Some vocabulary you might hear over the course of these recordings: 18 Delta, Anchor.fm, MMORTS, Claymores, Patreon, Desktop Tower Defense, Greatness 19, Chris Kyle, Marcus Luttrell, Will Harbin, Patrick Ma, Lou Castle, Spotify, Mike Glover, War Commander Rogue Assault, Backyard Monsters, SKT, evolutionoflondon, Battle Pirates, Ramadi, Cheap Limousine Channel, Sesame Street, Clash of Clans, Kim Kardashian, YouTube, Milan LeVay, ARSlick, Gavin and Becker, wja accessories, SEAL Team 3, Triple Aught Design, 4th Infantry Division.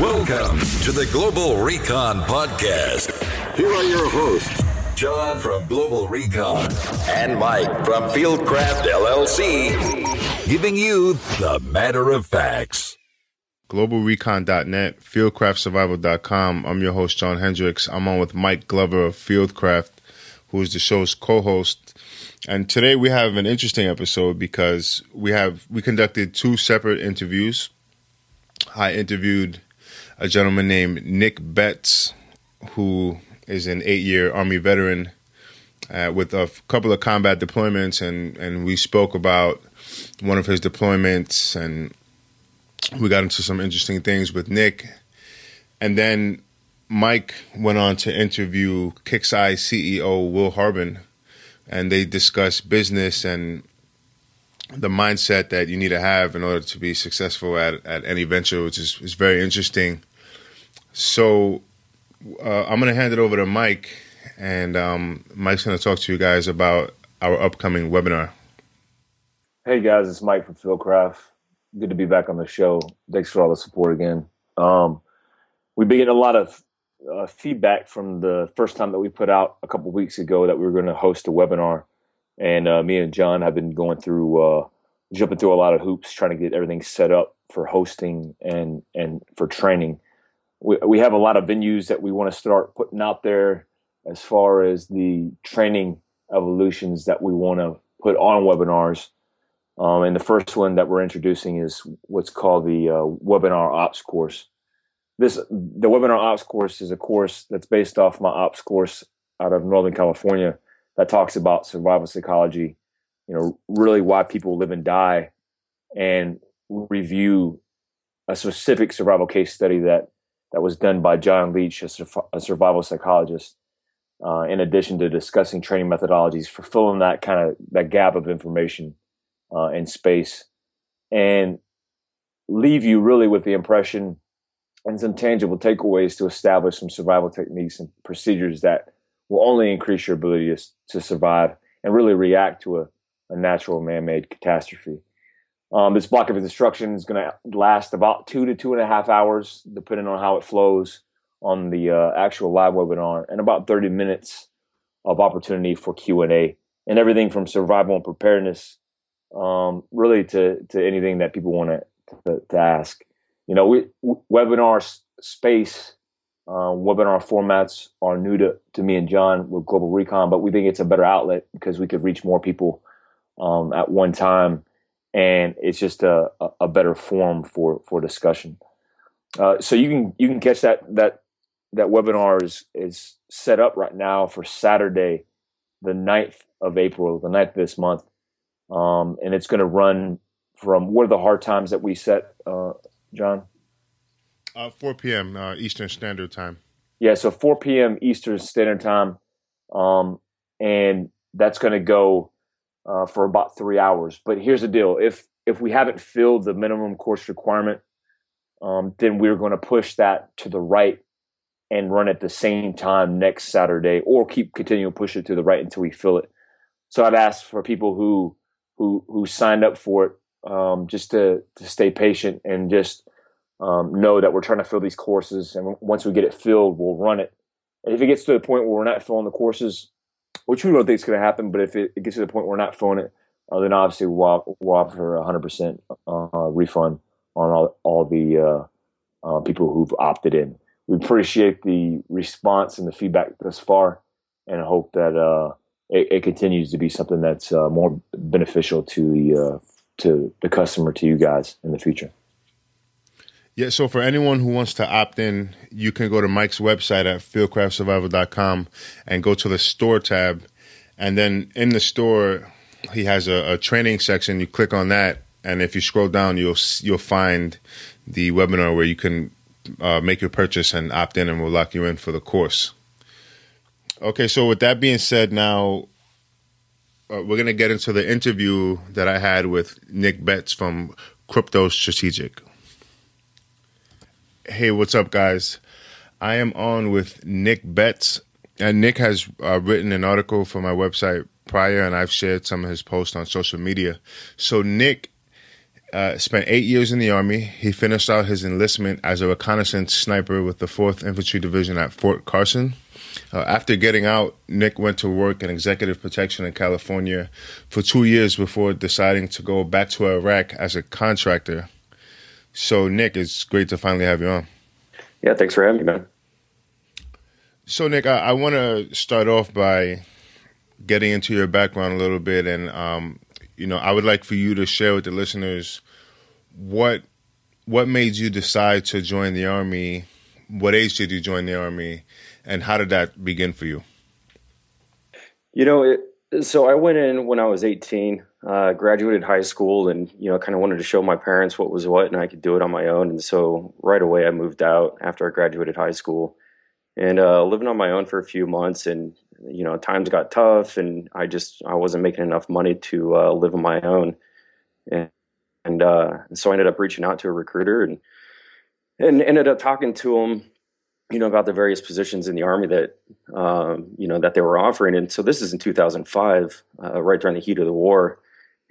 Welcome to the Global Recon Podcast. Here are your hosts, John from Global Recon and Mike from Fieldcraft LLC, giving you the matter of facts. GlobalRecon.net, FieldcraftSurvival.com. I'm your host, John Hendricks. I'm on with Mike Glover of Fieldcraft, who is the show's co-host. And today we have an interesting episode because we conducted two separate interviews. I interviewed a gentleman named Nick Betts, who is an 8-year Army veteran with a couple of combat deployments, and we spoke about one of his deployments, and we got into some interesting things with Nick. And then Mike went on to interview KIXEYE CEO Will Harbin, and they discussed business and the mindset that you need to have in order to be successful at any venture, which is very interesting. So I'm going to hand it over to Mike, and Mike's going to talk to you guys about our upcoming webinar. Hey, guys, it's Mike from Fieldcraft. Good to be back on the show. Thanks for all the support again. We've been getting a lot of feedback from the first time that we put out a couple weeks ago that we were going to host a webinar. And me and John have been going through, jumping through a lot of hoops, trying to get everything set up for hosting and for training. We have a lot of venues that we want to start putting out there as far as the training evolutions that we want to put on webinars. And the first one that we're introducing is what's called the Webinar Ops course. The Webinar Ops course is a course that's based off my Ops course out of Northern California that talks about survival psychology, you know, really why people live and die, and review a specific survival case study that was done by John Leach, a survival psychologist, in addition to discussing training methodologies for filling that kind of that gap of information and space, and leave you really with the impression and some tangible takeaways to establish some survival techniques and procedures that will only increase your ability to survive and really react to a natural man-made catastrophe. This block of instruction is going to last about 2 to 2.5 hours, depending on how it flows on the actual live webinar, and about 30 minutes of opportunity for Q&A, and everything from survival and preparedness, really to anything that people want to ask. You know, webinar space, webinar formats are new to me and John with Global Recon, but we think it's a better outlet because we could reach more people at one time. And it's just a better form for discussion. So you can catch that webinar is set up right now for Saturday, the 9th of April, the 9th of this month. And it's going to run from, what are the hard times that we set, John? 4 p.m. Eastern Standard Time. Yeah, so 4 p.m. Eastern Standard Time. And that's going to go for about 3 hours. But here's the deal. If we haven't filled the minimum course requirement, then we're going to push that to the right and run at the same time next Saturday, or continue to push it to the right until we fill it. So I'd ask for people who signed up for it, just to stay patient and just know that we're trying to fill these courses. And once we get it filled, we'll run it. And if it gets to the point where we're not filling the courses, which we don't think is going to happen, but if it gets to the point where we're not filling it, then obviously we'll offer 100% refund on all the people who've opted in. We appreciate the response and the feedback thus far, and I hope that it continues to be something that's more beneficial to the customer, to you guys in the future. Yeah, so for anyone who wants to opt in, you can go to Mike's website at fieldcraftsurvival.com and go to the store tab. And then in the store, he has a training section. You click on that, and if you scroll down, you'll find the webinar where you can make your purchase and opt in, and we'll lock you in for the course. Okay, so with that being said, now we're going to get into the interview that I had with Nick Betts from Kruptos Strategic. Hey, what's up, guys? I am on with Nick Betts, and Nick has written an article for my website prior, and I've shared some of his posts on social media. So Nick Spent 8 years in the Army. He finished out his enlistment as a reconnaissance sniper with the 4th Infantry Division at Fort Carson. After getting out, Nick went to work in executive protection in California for 2 years before deciding to go back to Iraq as a contractor. So, Nick, it's great to finally have you on. Yeah, thanks for having me, man. So, Nick, I want to start off by getting into your background a little bit. And, you know, I would like for you to share with the listeners what made you decide to join the Army. What age did you join the Army? And how did that begin for you? You know, so I went in when I was 18, graduated high school, and, you know, kind of wanted to show my parents what was what, and I could do it on my own. And so right away I moved out after I graduated high school and living on my own for a few months. And, you know, times got tough, and I wasn't making enough money to live on my own. And so I ended up reaching out to a recruiter and ended up talking to him, you know, about the various positions in the Army that, you know, that they were offering. And so this is in 2005, right during the heat of the war.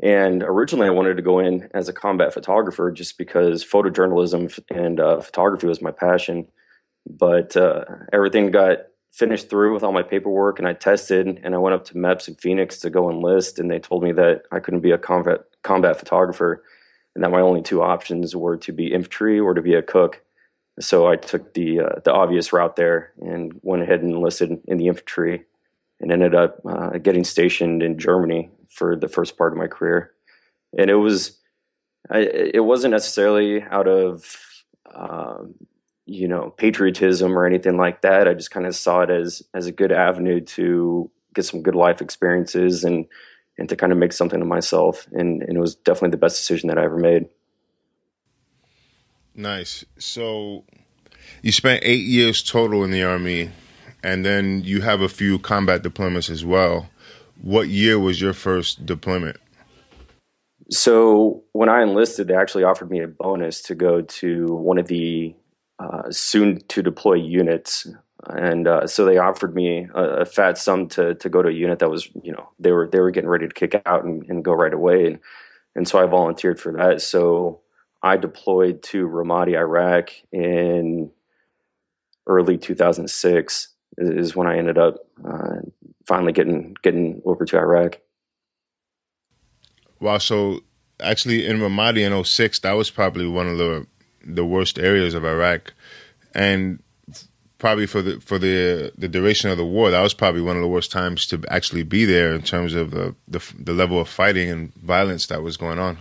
And originally I wanted to go in as a combat photographer just because photojournalism and photography was my passion. But everything got finished through with all my paperwork, and I tested, and I went up to MEPS in Phoenix to go enlist. And they told me that I couldn't be a combat photographer and that my only two options were to be infantry or to be a cook. So I took the obvious route there and went ahead and enlisted in the infantry and ended up getting stationed in Germany for the first part of my career. And it wasn't necessarily out of, you know, patriotism or anything like that. I just kind of saw it as a good avenue to get some good life experiences and to kind of make something of myself. And it was definitely the best decision that I ever made. Nice. So you spent 8 years total in the Army, and then you have a few combat deployments as well. What year was your first deployment? So when I enlisted, they actually offered me a bonus to go to one of the soon-to-deploy units. And so they offered me a fat sum to go to a unit that was, you know, they were getting ready to kick out and go right away. And so I volunteered for that. So I deployed to Ramadi, Iraq in early 2006 is when I ended up finally getting over to Iraq. Wow. So actually in Ramadi in 2006, that was probably one of the worst areas of Iraq. And probably for the duration of the war, that was probably one of the worst times to actually be there in terms of the level of fighting and violence that was going on.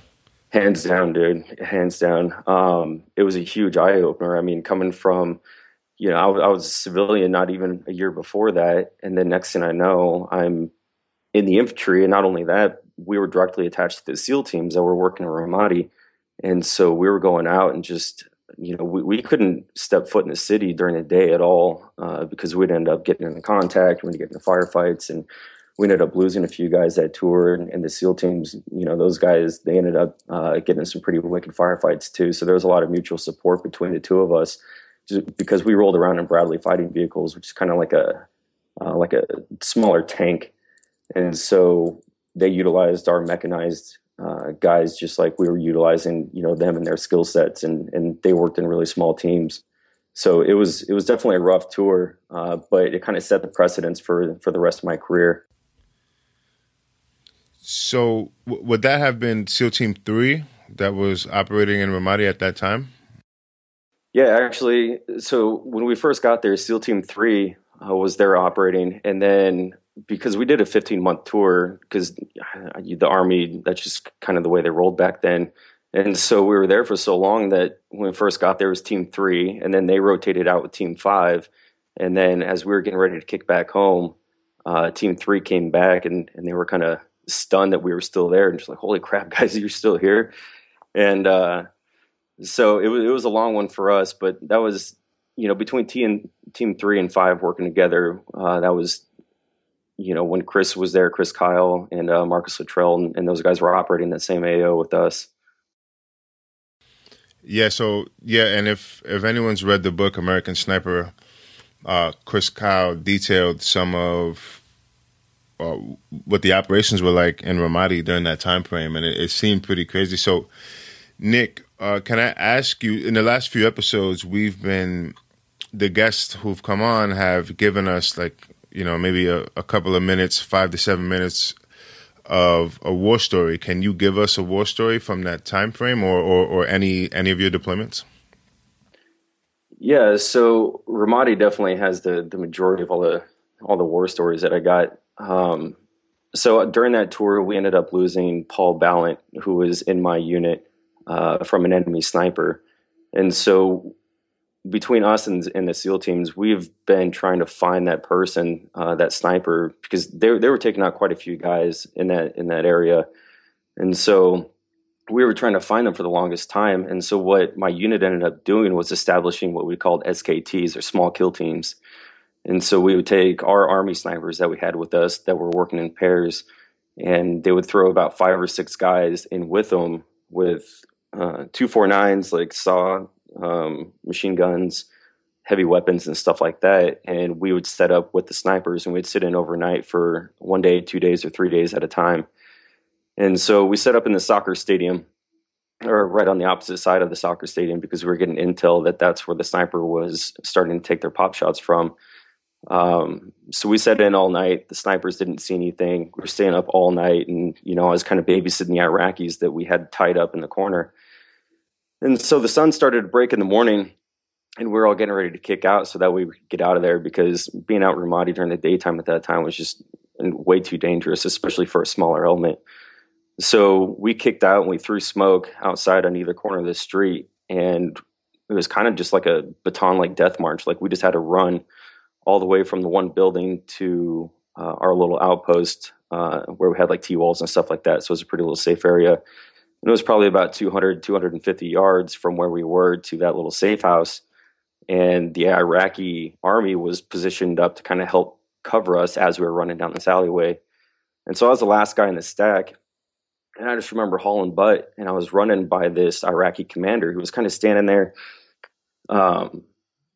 Hands down, dude. Hands down. It was a huge eye-opener. I mean, coming from, you know, I was a civilian not even a year before that. And then next thing I know, I'm in the infantry. And not only that, we were directly attached to the SEAL teams that were working in Ramadi. And so we were going out and just, you know, we couldn't step foot in the city during the day at all because we'd end up getting into contact, we'd get into firefights, and we ended up losing a few guys that tour, and the SEAL teams, you know, those guys, they ended up getting some pretty wicked firefights too. So there was a lot of mutual support between the two of us, just because we rolled around in Bradley fighting vehicles, which is kind of like a smaller tank. And so they utilized our mechanized guys just like we were utilizing, you know, them and their skill sets, and they worked in really small teams. So it was definitely a rough tour, but it kind of set the precedence for the rest of my career. So would that have been SEAL Team 3 that was operating in Ramadi at that time? Yeah, actually. So when we first got there, SEAL Team 3 was there operating. And then because we did a 15-month tour, because the Army, that's just kind of the way they rolled back then. And so we were there for so long that when we first got there, it was Team 3. And then they rotated out with Team 5. And then as we were getting ready to kick back home, Team 3 came back, and they were kind of stunned that we were still there and just like, holy crap, guys, you're still here. And so it was a long one for us, but that was, you know, between Team 3 and 5 working together, that was, you know, when Chris was there, Chris Kyle and Marcus Luttrell, and those guys were operating that same AO with us. Yeah, so, yeah, and if anyone's read the book American Sniper, Chris Kyle detailed some of what the operations were like in Ramadi during that time frame, and it seemed pretty crazy. So Nick, can I ask you, in the last few episodes, we've been, the guests who've come on have given us like, you know, maybe a couple of minutes, 5 to 7 minutes of a war story. Can you give us a war story from that time frame, or any of your deployments? Yeah, so Ramadi definitely has the majority of all the war stories that I got. So during that tour, we ended up losing Paul Ballant, who was in my unit, from an enemy sniper. And so between us and the SEAL teams, we've been trying to find that person, that sniper, because they were taking out quite a few guys in that area. And so we were trying to find them for the longest time. And so what my unit ended up doing was establishing what we called SKTs, or small kill teams. And so we would take our army snipers that we had with us that were working in pairs, and they would throw about 5 or 6 guys in with them with 249s, like SAW, machine guns, heavy weapons, and stuff like that. And we would set up with the snipers, and we'd sit in overnight for 1 day, 2 days, or 3 days at a time. And so we set up in the soccer stadium, or right on the opposite side of the soccer stadium, because we were getting intel that that's where the sniper was starting to take their pop shots from. So we sat in all night. The snipers didn't see anything. We were staying up all night, and, you know, I was kind of babysitting the Iraqis that we had tied up in the corner. And so the sun started to break in the morning, and we were all getting ready to kick out so that we could get out of there, because being out in Ramadi during the daytime at that time was just way too dangerous, especially for a smaller element. So we kicked out, and we threw smoke outside on either corner of the street, and it was kind of just like a baton-like death march. Like, we just had to run all the way from the one building to our little outpost where we had like T-walls and stuff like that. So it was a pretty little safe area. And it was probably about 200, 250 yards from where we were to that little safe house. And the Iraqi army was positioned up to kind of help cover us as we were running down this alleyway. And so I was the last guy in the stack. And I just remember hauling butt. And I was running by this Iraqi commander who was kind of standing there,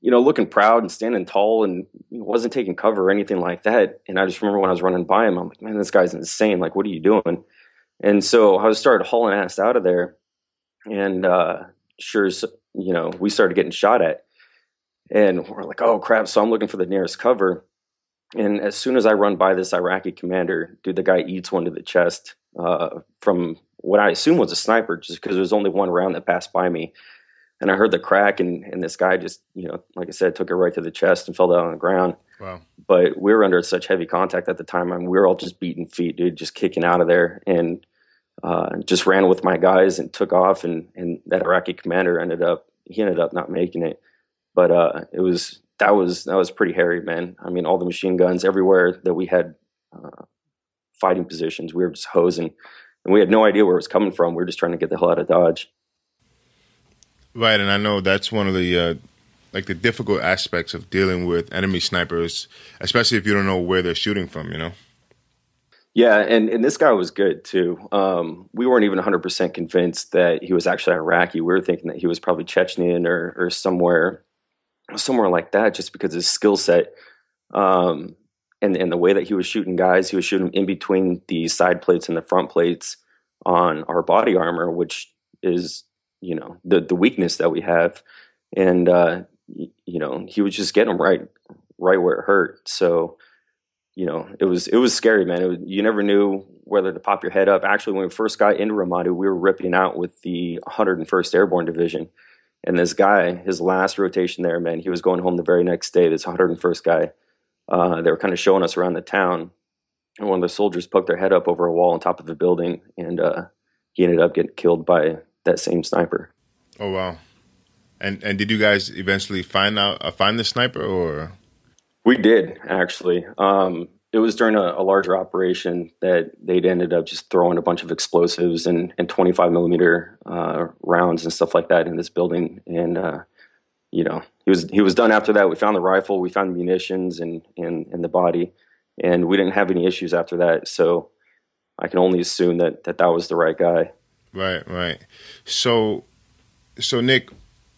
you know, looking proud and standing tall, and wasn't taking cover or anything like that. And I just remember when I was running by him, I'm like, man, this guy's insane. Like, what are you doing? And so I started hauling ass out of there, and sure, you know, we started getting shot at, and we're like, oh crap. So I'm looking for the nearest cover. And as soon as I run by this Iraqi commander, dude, the guy eats one to the chest from what I assume was a sniper, just because there was only one round that passed by me. And I heard the crack, and this guy just, you know, like I said, took it right to the chest and fell down on the ground. Wow. But we were under such heavy contact at the time. I mean, we were all just beating feet, dude, just kicking out of there, and just ran with my guys and took off. And that Iraqi commander ended up not making it. But that was pretty hairy, man. I mean, all the machine guns everywhere that we had fighting positions, we were just hosing. And we had no idea where it was coming from. We were just trying to get the hell out of Dodge. Right, and I know that's one of the like the difficult aspects of dealing with enemy snipers, especially if you don't know where they're shooting from, you know? Yeah, and this guy was good, too. We weren't even 100% convinced that he was actually Iraqi. We were thinking that he was probably Chechnyan or somewhere like that, just because of his skill set and the way that he was shooting guys. He was shooting in between the side plates and the front plates on our body armor, which is, you know, the weakness that we have. And, you know, he was just getting them right where it hurt. So, you know, it was scary, man. You never knew whether to pop your head up. Actually, when we first got into Ramadi, we were ripping out with the 101st Airborne Division. And this guy, his last rotation there, man, he was going home the very next day, this 101st guy. They were kind of showing us around the town. And one of the soldiers poked their head up over a wall on top of a building. And he ended up getting killed by that same sniper. Oh, wow. And did you guys eventually find the sniper, or? We did, actually. It was during a larger operation that they'd ended up just throwing a bunch of explosives and 25 millimeter rounds and stuff like that in this building. And, you know, he was done after that. We found the rifle, we found munitions and the body, and we didn't have any issues after that. So I can only assume that was the right guy. Right, right. So Nick,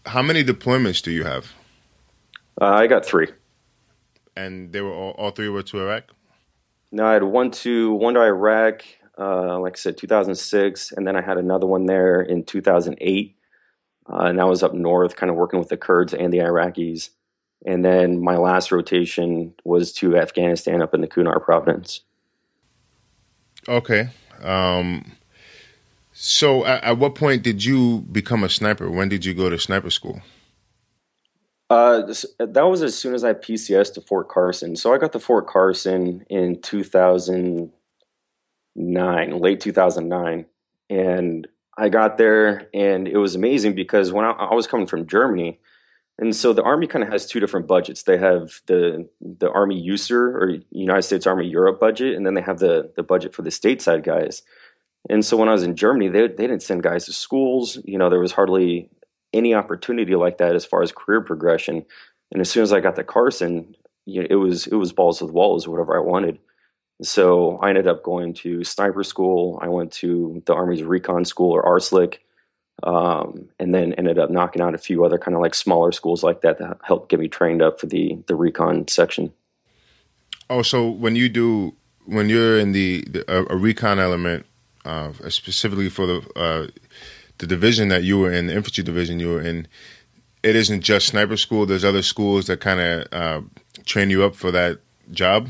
how many deployments do you have? I got 3. And they were all 3 were to Iraq? No, I had one to Iraq, like I said, 2006, and then I had another one there in 2008, and I was up north kind of working with the Kurds and the Iraqis. And then my last rotation was to Afghanistan up in the Kunar province. Okay. So at what point did you become a sniper? When did you go to sniper school? That was as soon as I PCS'd to Fort Carson. So I got to Fort Carson in 2009, late 2009. And I got there, and it was amazing because when I was coming from Germany, and so the Army kind of has two different budgets. They have the Army USER, or United States Army Europe budget, and then they have the budget for the stateside guys. And so when I was in Germany, they didn't send guys to schools. You know, there was hardly any opportunity like that as far as career progression. And as soon as I got to Carson, you know, it was balls to the wall, is whatever I wanted. So I ended up going to sniper school. I went to the Army's recon school, or ARSlick. And then ended up knocking out a few other kind of like smaller schools like that that helped get me trained up for the recon section. Oh, so when you're in a recon element, specifically for the division that you were in, the infantry division you were in, it isn't just sniper school. There's other schools that kind of train you up for that job.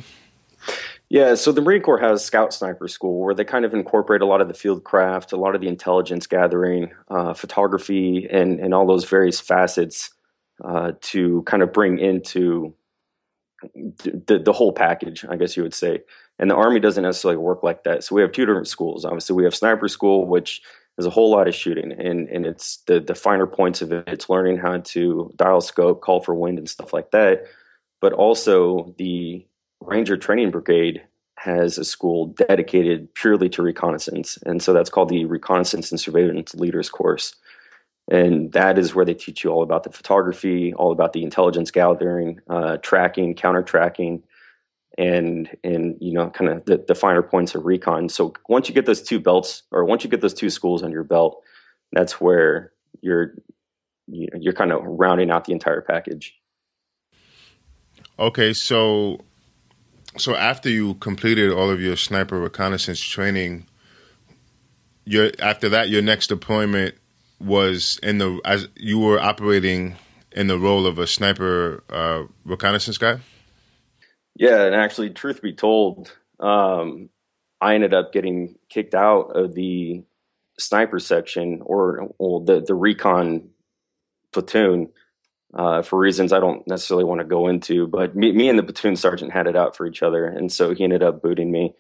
Yeah, so the Marine Corps has Scout Sniper School, where they kind of incorporate a lot of the field craft, a lot of the intelligence gathering, photography, and all those various facets to kind of bring into the whole package, I guess you would say. And the Army doesn't necessarily work like that. So we have two different schools. Obviously, we have Sniper School, which is a whole lot of shooting, and it's the finer points of it. It's learning how to dial scope, call for wind, and stuff like that. But also the Ranger Training Brigade has a school dedicated purely to reconnaissance. And so that's called the Reconnaissance and Surveillance Leaders course. And that is where they teach you all about the photography, all about the intelligence gathering, tracking, counter-tracking, and you know, kind of the finer points of recon. So once you get those two belts, or once you get those two schools under your belt, that's where you're kind of rounding out the entire package. Okay, So after you completed all of your sniper reconnaissance training, your next deployment was as you were operating in the role of a sniper reconnaissance guy? Yeah, and actually, truth be told, I ended up getting kicked out of the sniper section, or the recon platoon, for reasons I don't necessarily want to go into, but me and the platoon sergeant had it out for each other. And so he ended up booting me.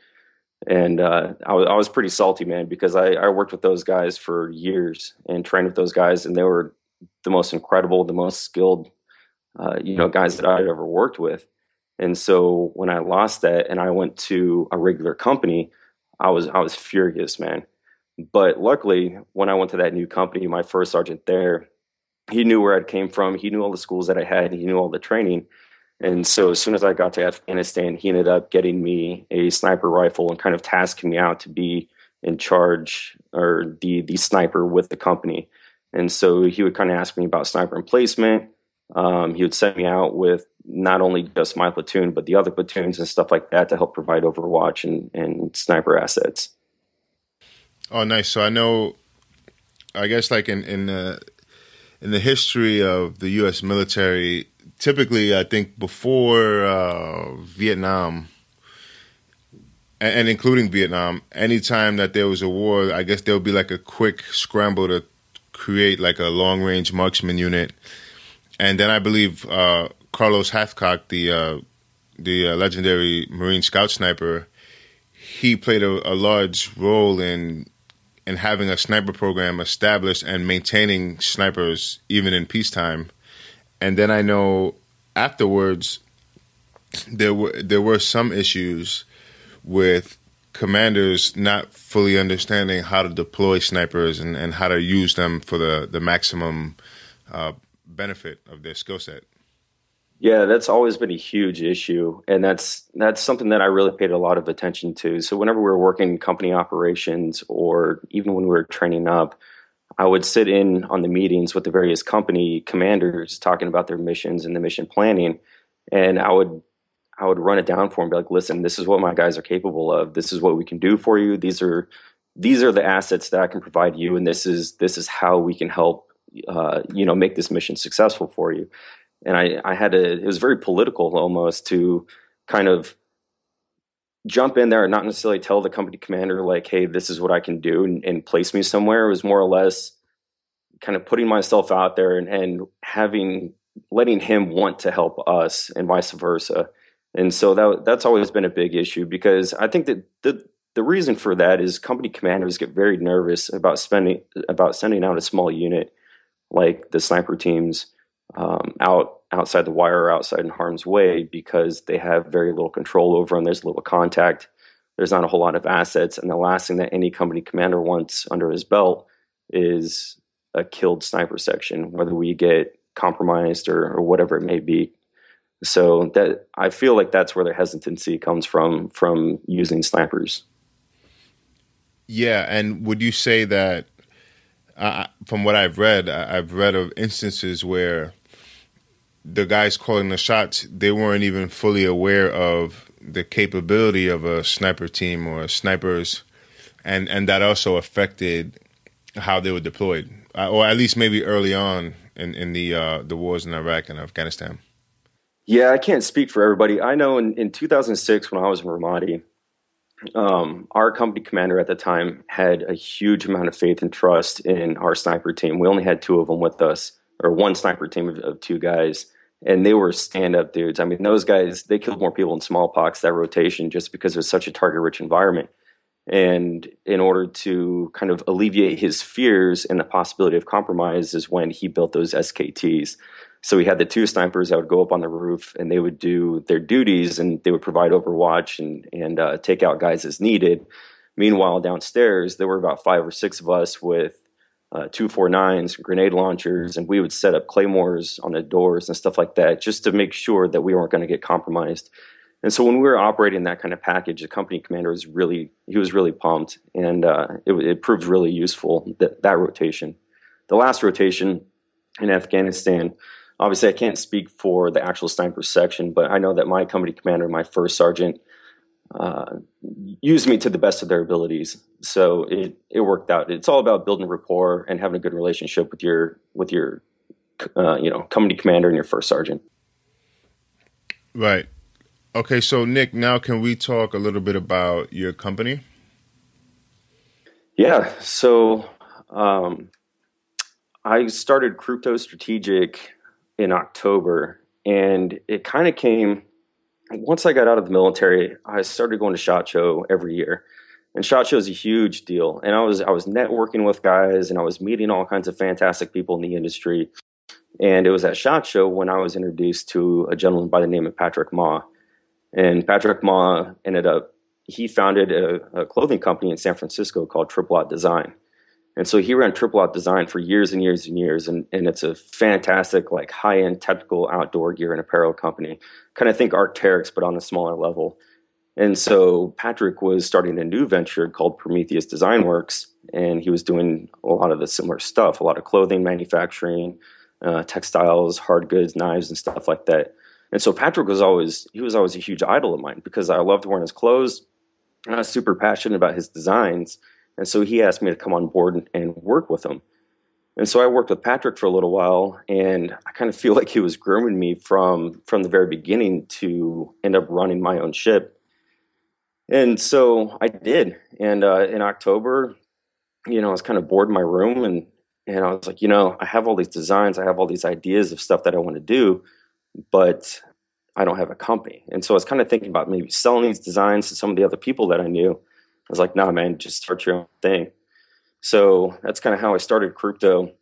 And I was pretty salty, man, because I worked with those guys for years and trained with those guys. And they were the most incredible, the most skilled, guys that I'd ever worked with. And so when I lost that and I went to a regular company, I was furious, man. But luckily, when I went to that new company, my first sergeant there, he knew where I came from. He knew all the schools that I had. He knew all the training. And so as soon as I got to Afghanistan, he ended up getting me a sniper rifle and kind of tasking me out to be in charge, or the sniper with the company. And so he would kind of ask me about sniper emplacement. He would send me out with not only just my platoon, but the other platoons and stuff like that to help provide overwatch and sniper assets. Oh, nice. So I guess like in the history of the U.S. military, typically, I think before Vietnam, and including Vietnam, anytime that there was a war, I guess there would be like a quick scramble to create like a long-range marksman unit. And then I believe Carlos Hathcock, the legendary Marine Scout Sniper, he played a large role in having a sniper program established and maintaining snipers even in peacetime. And then I know afterwards there were some issues with commanders not fully understanding how to deploy snipers and how to use them for the maximum benefit of their skill set. Yeah, that's always been a huge issue, and that's something that I really paid a lot of attention to. So whenever we were working company operations, or even when we were training up, I would sit in on the meetings with the various company commanders talking about their missions and the mission planning, and I would I would run it down for him and be like, listen, this is what my guys are capable of. This is what we can do for you. These are the assets that I can provide you, and this is how we can help, make this mission successful for you. And it was very political almost to kind of jump in there and not necessarily tell the company commander, like, hey, this is what I can do and place me somewhere. It was more or less kind of putting myself out there and letting him want to help us and vice versa. And so that's always been a big issue, because I think that the reason for that is company commanders get very nervous about sending out a small unit like the sniper teams outside the wire, outside in harm's way, because they have very little control over them. There's little contact. There's not a whole lot of assets. And the last thing that any company commander wants under his belt is a killed sniper section, whether we get compromised or whatever it may be. So that, I feel like that's where the hesitancy comes from using snipers. Yeah, and would you say that, from what I've read of instances where the guys calling the shots, they weren't even fully aware of the capability of a sniper team or snipers, and that also affected how they were deployed, or at least maybe early on in the wars in Iraq and Afghanistan? Yeah, I can't speak for everybody. I know in 2006, when I was in Ramadi, our company commander at the time had a huge amount of faith and trust in our sniper team. We only had two of them with us, or one sniper team of two guys, and they were stand-up dudes. I mean, those guys, they killed more people in smallpox, that rotation, just because it was such a target-rich environment. And in order to kind of alleviate his fears and the possibility of compromise is when he built those SKTs. So we had the two snipers that would go up on the roof, and they would do their duties, and they would provide overwatch and take out guys as needed. Meanwhile, downstairs, there were about 5 or 6 of us with 249s, grenade launchers, and we would set up claymores on the doors and stuff like that just to make sure that we weren't going to get compromised. And so when we were operating that kind of package, the company commander was really pumped, and it proved really useful, that rotation. The last rotation in Afghanistan, obviously, I can't speak for the actual sniper section, but I know that my company commander, my first sergeant, used me to the best of their abilities. So it worked out. It's all about building rapport and having a good relationship with your company commander and your first sergeant. Right. Okay. So Nick, now can we talk a little bit about your company? Yeah. So I started Kruptos Strategic in October, and it kind of came once I got out of the military. I started going to SHOT Show every year, and SHOT Show is a huge deal. And I was networking with guys, and I was meeting all kinds of fantastic people in the industry. And it was at SHOT Show when I was introduced to a gentleman by the name of Patrick Ma. And Patrick Ma he founded a clothing company in San Francisco called Triple Aught Design. And so he ran Triple Aught Design for years and years and years, and it's a fantastic, like, high-end technical outdoor gear and apparel company. Kind of think Arc'teryx, but on a smaller level. And so Patrick was starting a new venture called Prometheus Design Works, and he was doing a lot of the similar stuff, a lot of clothing manufacturing, textiles, hard goods, knives, and stuff like that. And so Patrick was always a huge idol of mine, because I loved wearing his clothes, and I was super passionate about his designs. And so he asked me to come on board and work with him. And so I worked with Patrick for a little while, and I kind of feel like he was grooming me from the very beginning to end up running my own ship. And so I did. And in October, I was kind of bored in my room, and I was like, I have all these designs, I have all these ideas of stuff that I want to do, but I don't have a company. And so I was kind of thinking about maybe selling these designs to some of the other people that I knew. I was like, nah, man, just start your own thing. So that's kind of how I started Krupto.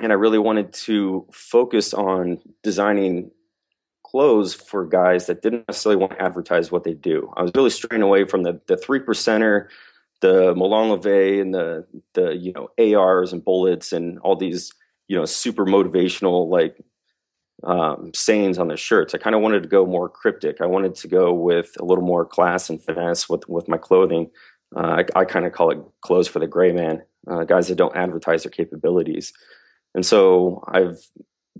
And I really wanted to focus on designing clothes for guys that didn't necessarily want to advertise what they do. I was really straying away from the 3%er, the Milan LeVay, and the ARs and bullets and all these, super motivational, like, sayings on their shirts. I kind of wanted to go more cryptic. I wanted to go with a little more class and finesse with my clothing. I kind of call it clothes for the gray man, guys that don't advertise their capabilities. And so I've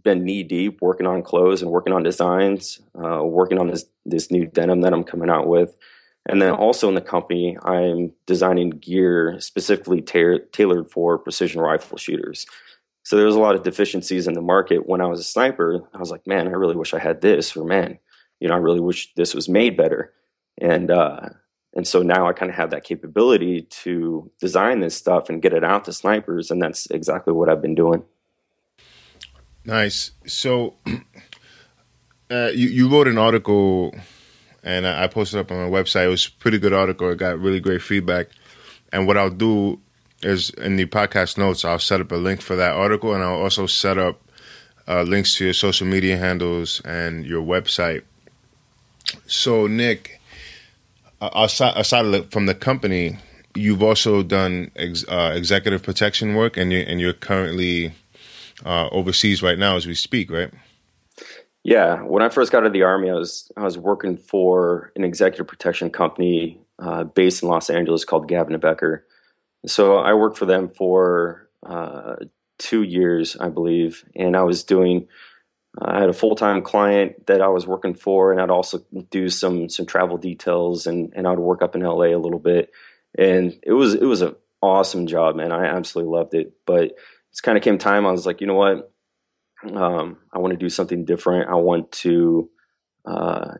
been knee deep working on clothes and working on designs, working on this new denim that I'm coming out with. And then also in the company, I'm designing gear specifically tailored for precision rifle shooters. So there was a lot of deficiencies in the market. When I was a sniper, I was like, man, I really wish I had this, or man, you know, I really wish this was made better. And so now I kind of have that capability to design this stuff and get it out to snipers. And that's exactly what I've been doing. Nice. So you wrote an article, and I posted up on my website. It was a pretty good article. It got really great feedback. And what I'll do is in the podcast notes, I'll set up a link for that article, and I'll also set up links to your social media handles and your website. So, Nick, aside from the company, you've also done executive protection work, and you're currently overseas right now as we speak, right? Yeah, when I first got out of the Army, I was working for an executive protection company based in Los Angeles called Gavin and Becker. So I worked for them for 2 years, I believe, and I was doing. I had a full-time client that I was working for, and I'd also do some travel details, and I'd work up in LA a little bit. And it was an awesome job, man. I absolutely loved it. But it's kind of came time, I was like, you know what? I want to do something different. I want to,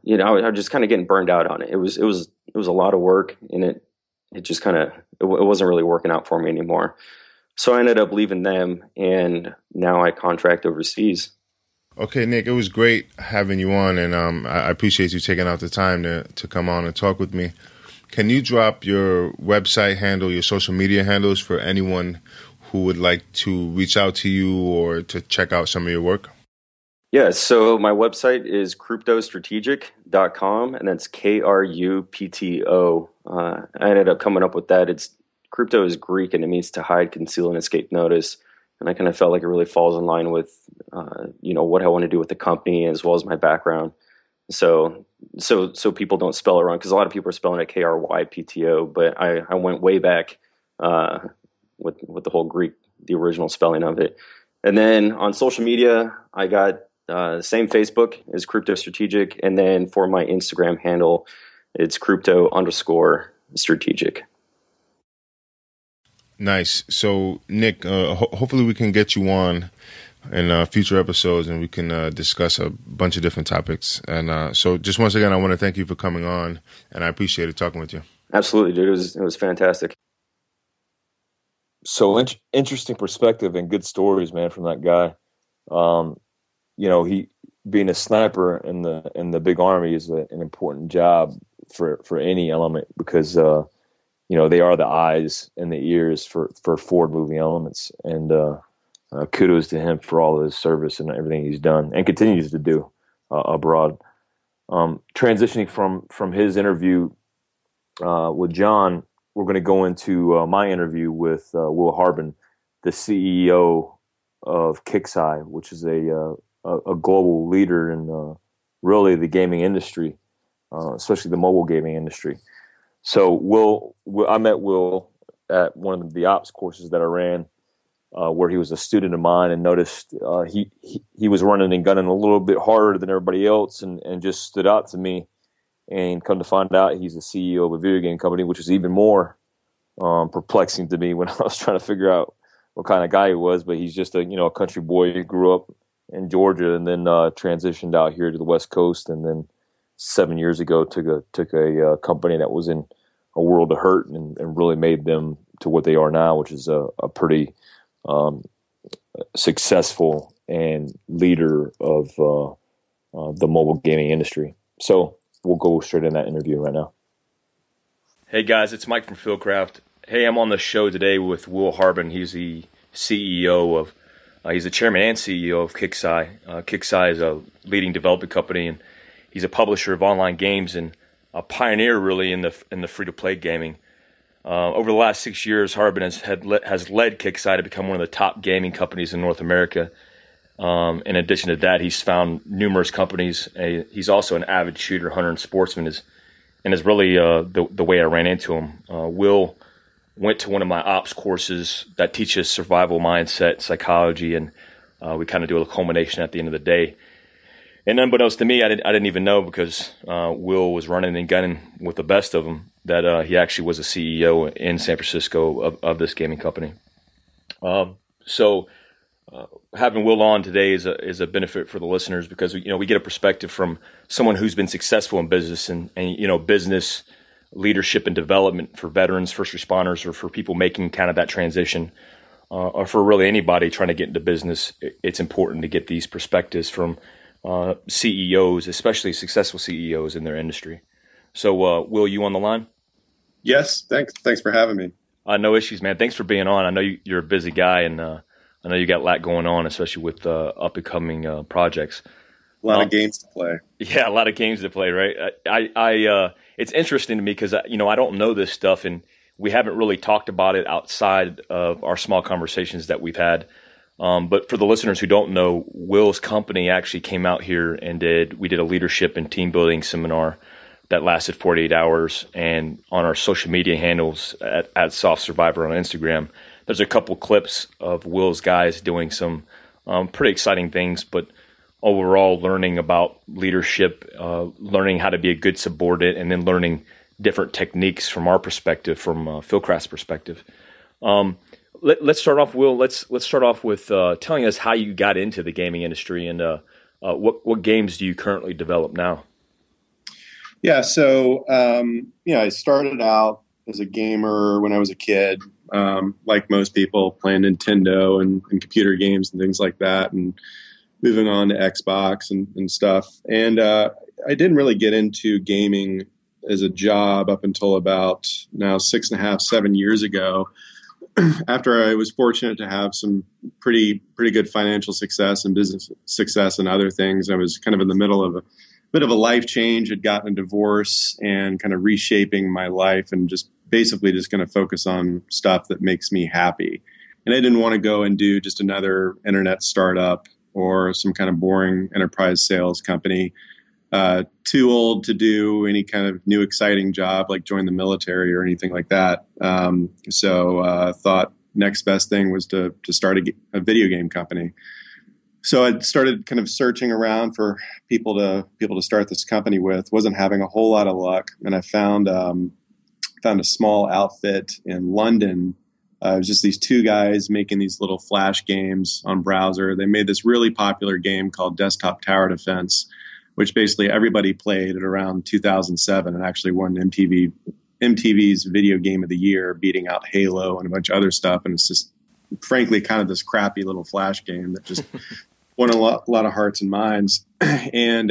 you know, I was just kind of getting burned out on it. It was a lot of work, and it just kind of, it wasn't really working out for me anymore. So I ended up leaving them, and now I contract overseas. Okay, Nick, it was great having you on, and I appreciate you taking out the time to come on and talk with me. Can you drop your website handle, your social media handles for anyone who would like to reach out to you or to check out some of your work? Yeah, so my website is kruptostrategic.com, and that's Krupto. I ended up coming up with that. Krupto is Greek, and it means to hide, conceal, and escape notice. And I kind of felt like it really falls in line with, you know, what I want to do with the company as well as my background. So people don't spell it wrong, because a lot of people are spelling it Krypto, but I went way back with the whole Greek, the original spelling of it. And then on social media, I got the same Facebook as Krupto Strategic. And then for my Instagram handle, it's Krupto_strategic. Nice. So, Nick, hopefully we can get you on in future episodes, and we can discuss a bunch of different topics. And so just once again, I want to thank you for coming on, and I appreciated talking with you. Absolutely, dude. It was fantastic. So interesting perspective and good stories, man, from that guy. You know, he being a sniper in the big Army is an important job for any element, because you know, they are the eyes and the ears for forward-moving elements. And kudos to him for all of his service and everything he's done and continues to do abroad. Transitioning from his interview with John, we're going to go into my interview with Will Harbin, the CEO of KIXEYE, which is a global leader in really the gaming industry, especially the mobile gaming industry. So I met Will at one of the ops courses that I ran, where he was a student of mine, and noticed he was running and gunning a little bit harder than everybody else, and just stood out to me. And come to find out, he's the CEO of a video game company, which is even more perplexing to me when I was trying to figure out what kind of guy he was. But he's just a country boy who grew up in Georgia and then transitioned out here to the West Coast, and then 7 years ago took a company that was in a world of hurt and really made them to what they are now, which is a pretty successful and leader of the mobile gaming industry. So we'll go straight in that interview right now. Hey guys, it's Mike from Fieldcraft. Hey, I'm on the show today with Will Harbin. He's the CEO of, he's the chairman and CEO of KIXEYE. KIXEYE is a leading development company, and he's a publisher of online games and a pioneer, really, in the free-to-play gaming. Over the last 6 years, Harbin has led KIXEYE to become one of the top gaming companies in North America. In addition to that, he's found numerous companies. He's also an avid shooter, hunter, and sportsman, and is really the way I ran into him. Will went to one of my ops courses that teaches survival mindset, psychology, and We kind of do a culmination at the end of the day. And unbeknownst to me, I didn't even know, because Will was running and gunning with the best of them, that he actually was a CEO in San Francisco of this gaming company. So having Will on today is a benefit for the listeners, because we get a perspective from someone who's been successful in business and business leadership and development for veterans, first responders, or for people making kind of that transition. Or for really anybody trying to get into business, it's important to get these perspectives from CEOs, especially successful CEOs in their industry. So, Will, you on the line? Yes, thanks for having me. No issues, man. Thanks for being on. I know you're a busy guy, and I know you got a lot going on, especially with up-and-coming projects. A lot of games to play. Yeah, a lot of games to play, right? I it's interesting to me because, I don't know this stuff, and we haven't really talked about it outside of our small conversations that we've had. But for the listeners who don't know, Will's company actually came out here and we did a leadership and team building seminar that lasted 48 hours. And on our social media handles at Soft Survivor on Instagram, there's a couple clips of Will's guys doing some pretty exciting things, but overall learning about leadership, learning how to be a good subordinate, and then learning different techniques from our perspective, from Fieldcraft's perspective. Let's start off, Will. Let's start off with telling us how you got into the gaming industry, and what games do you currently develop now? Yeah, so I started out as a gamer when I was a kid, like most people, playing Nintendo and computer games and things like that, and moving on to Xbox and stuff. And I didn't really get into gaming as a job up until about now 6.5-7 years ago, after I was fortunate to have some pretty good financial success and business success and other things. I was kind of in the middle of a bit of a life change, had gotten a divorce and kind of reshaping my life, and just basically just going to focus on stuff that makes me happy. And I didn't want to go and do just another internet startup or some kind of boring enterprise sales company. Too old to do any kind of new exciting job, like join the military or anything like that. So I thought next best thing was to start a video game company. So I started kind of searching around for people to start this company with. Wasn't having a whole lot of luck, and I found a small outfit in London. It was just these two guys making these little flash games on browser. They made this really popular game called Desktop Tower Defense, which basically everybody played at around 2007, and actually won MTV's Video Game of the Year, beating out Halo and a bunch of other stuff. And it's just, frankly, kind of this crappy little flash game that just won a lot of hearts and minds. And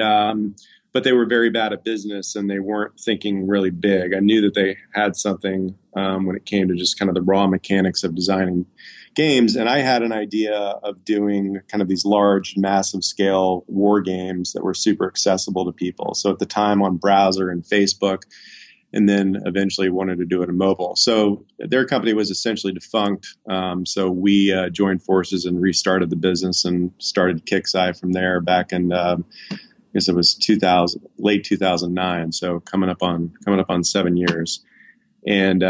but they were very bad at business, and they weren't thinking really big. I knew that they had something when it came to just kind of the raw mechanics of designing games. And I had an idea of doing kind of these large, massive scale war games that were super accessible to people. So at the time on browser and Facebook, and then eventually wanted to do it on mobile. So their company was essentially defunct. So we joined forces and restarted the business and started KIXEYE from there back in, I guess it was late 2009. So coming up on 7 years. And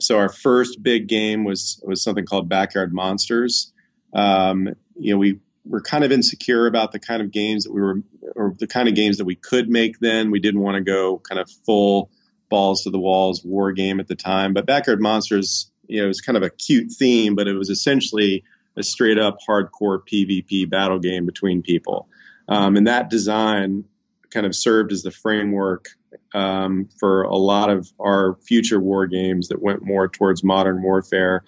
so our first big game was something called Backyard Monsters. We were kind of insecure about the kind of games that we could make then. We didn't want to go kind of full balls to the walls war game at the time. But Backyard Monsters, it was kind of a cute theme, but it was essentially a straight up hardcore PvP battle game between people. And that design kind of served as the framework for a lot of our future war games that went more towards modern warfare,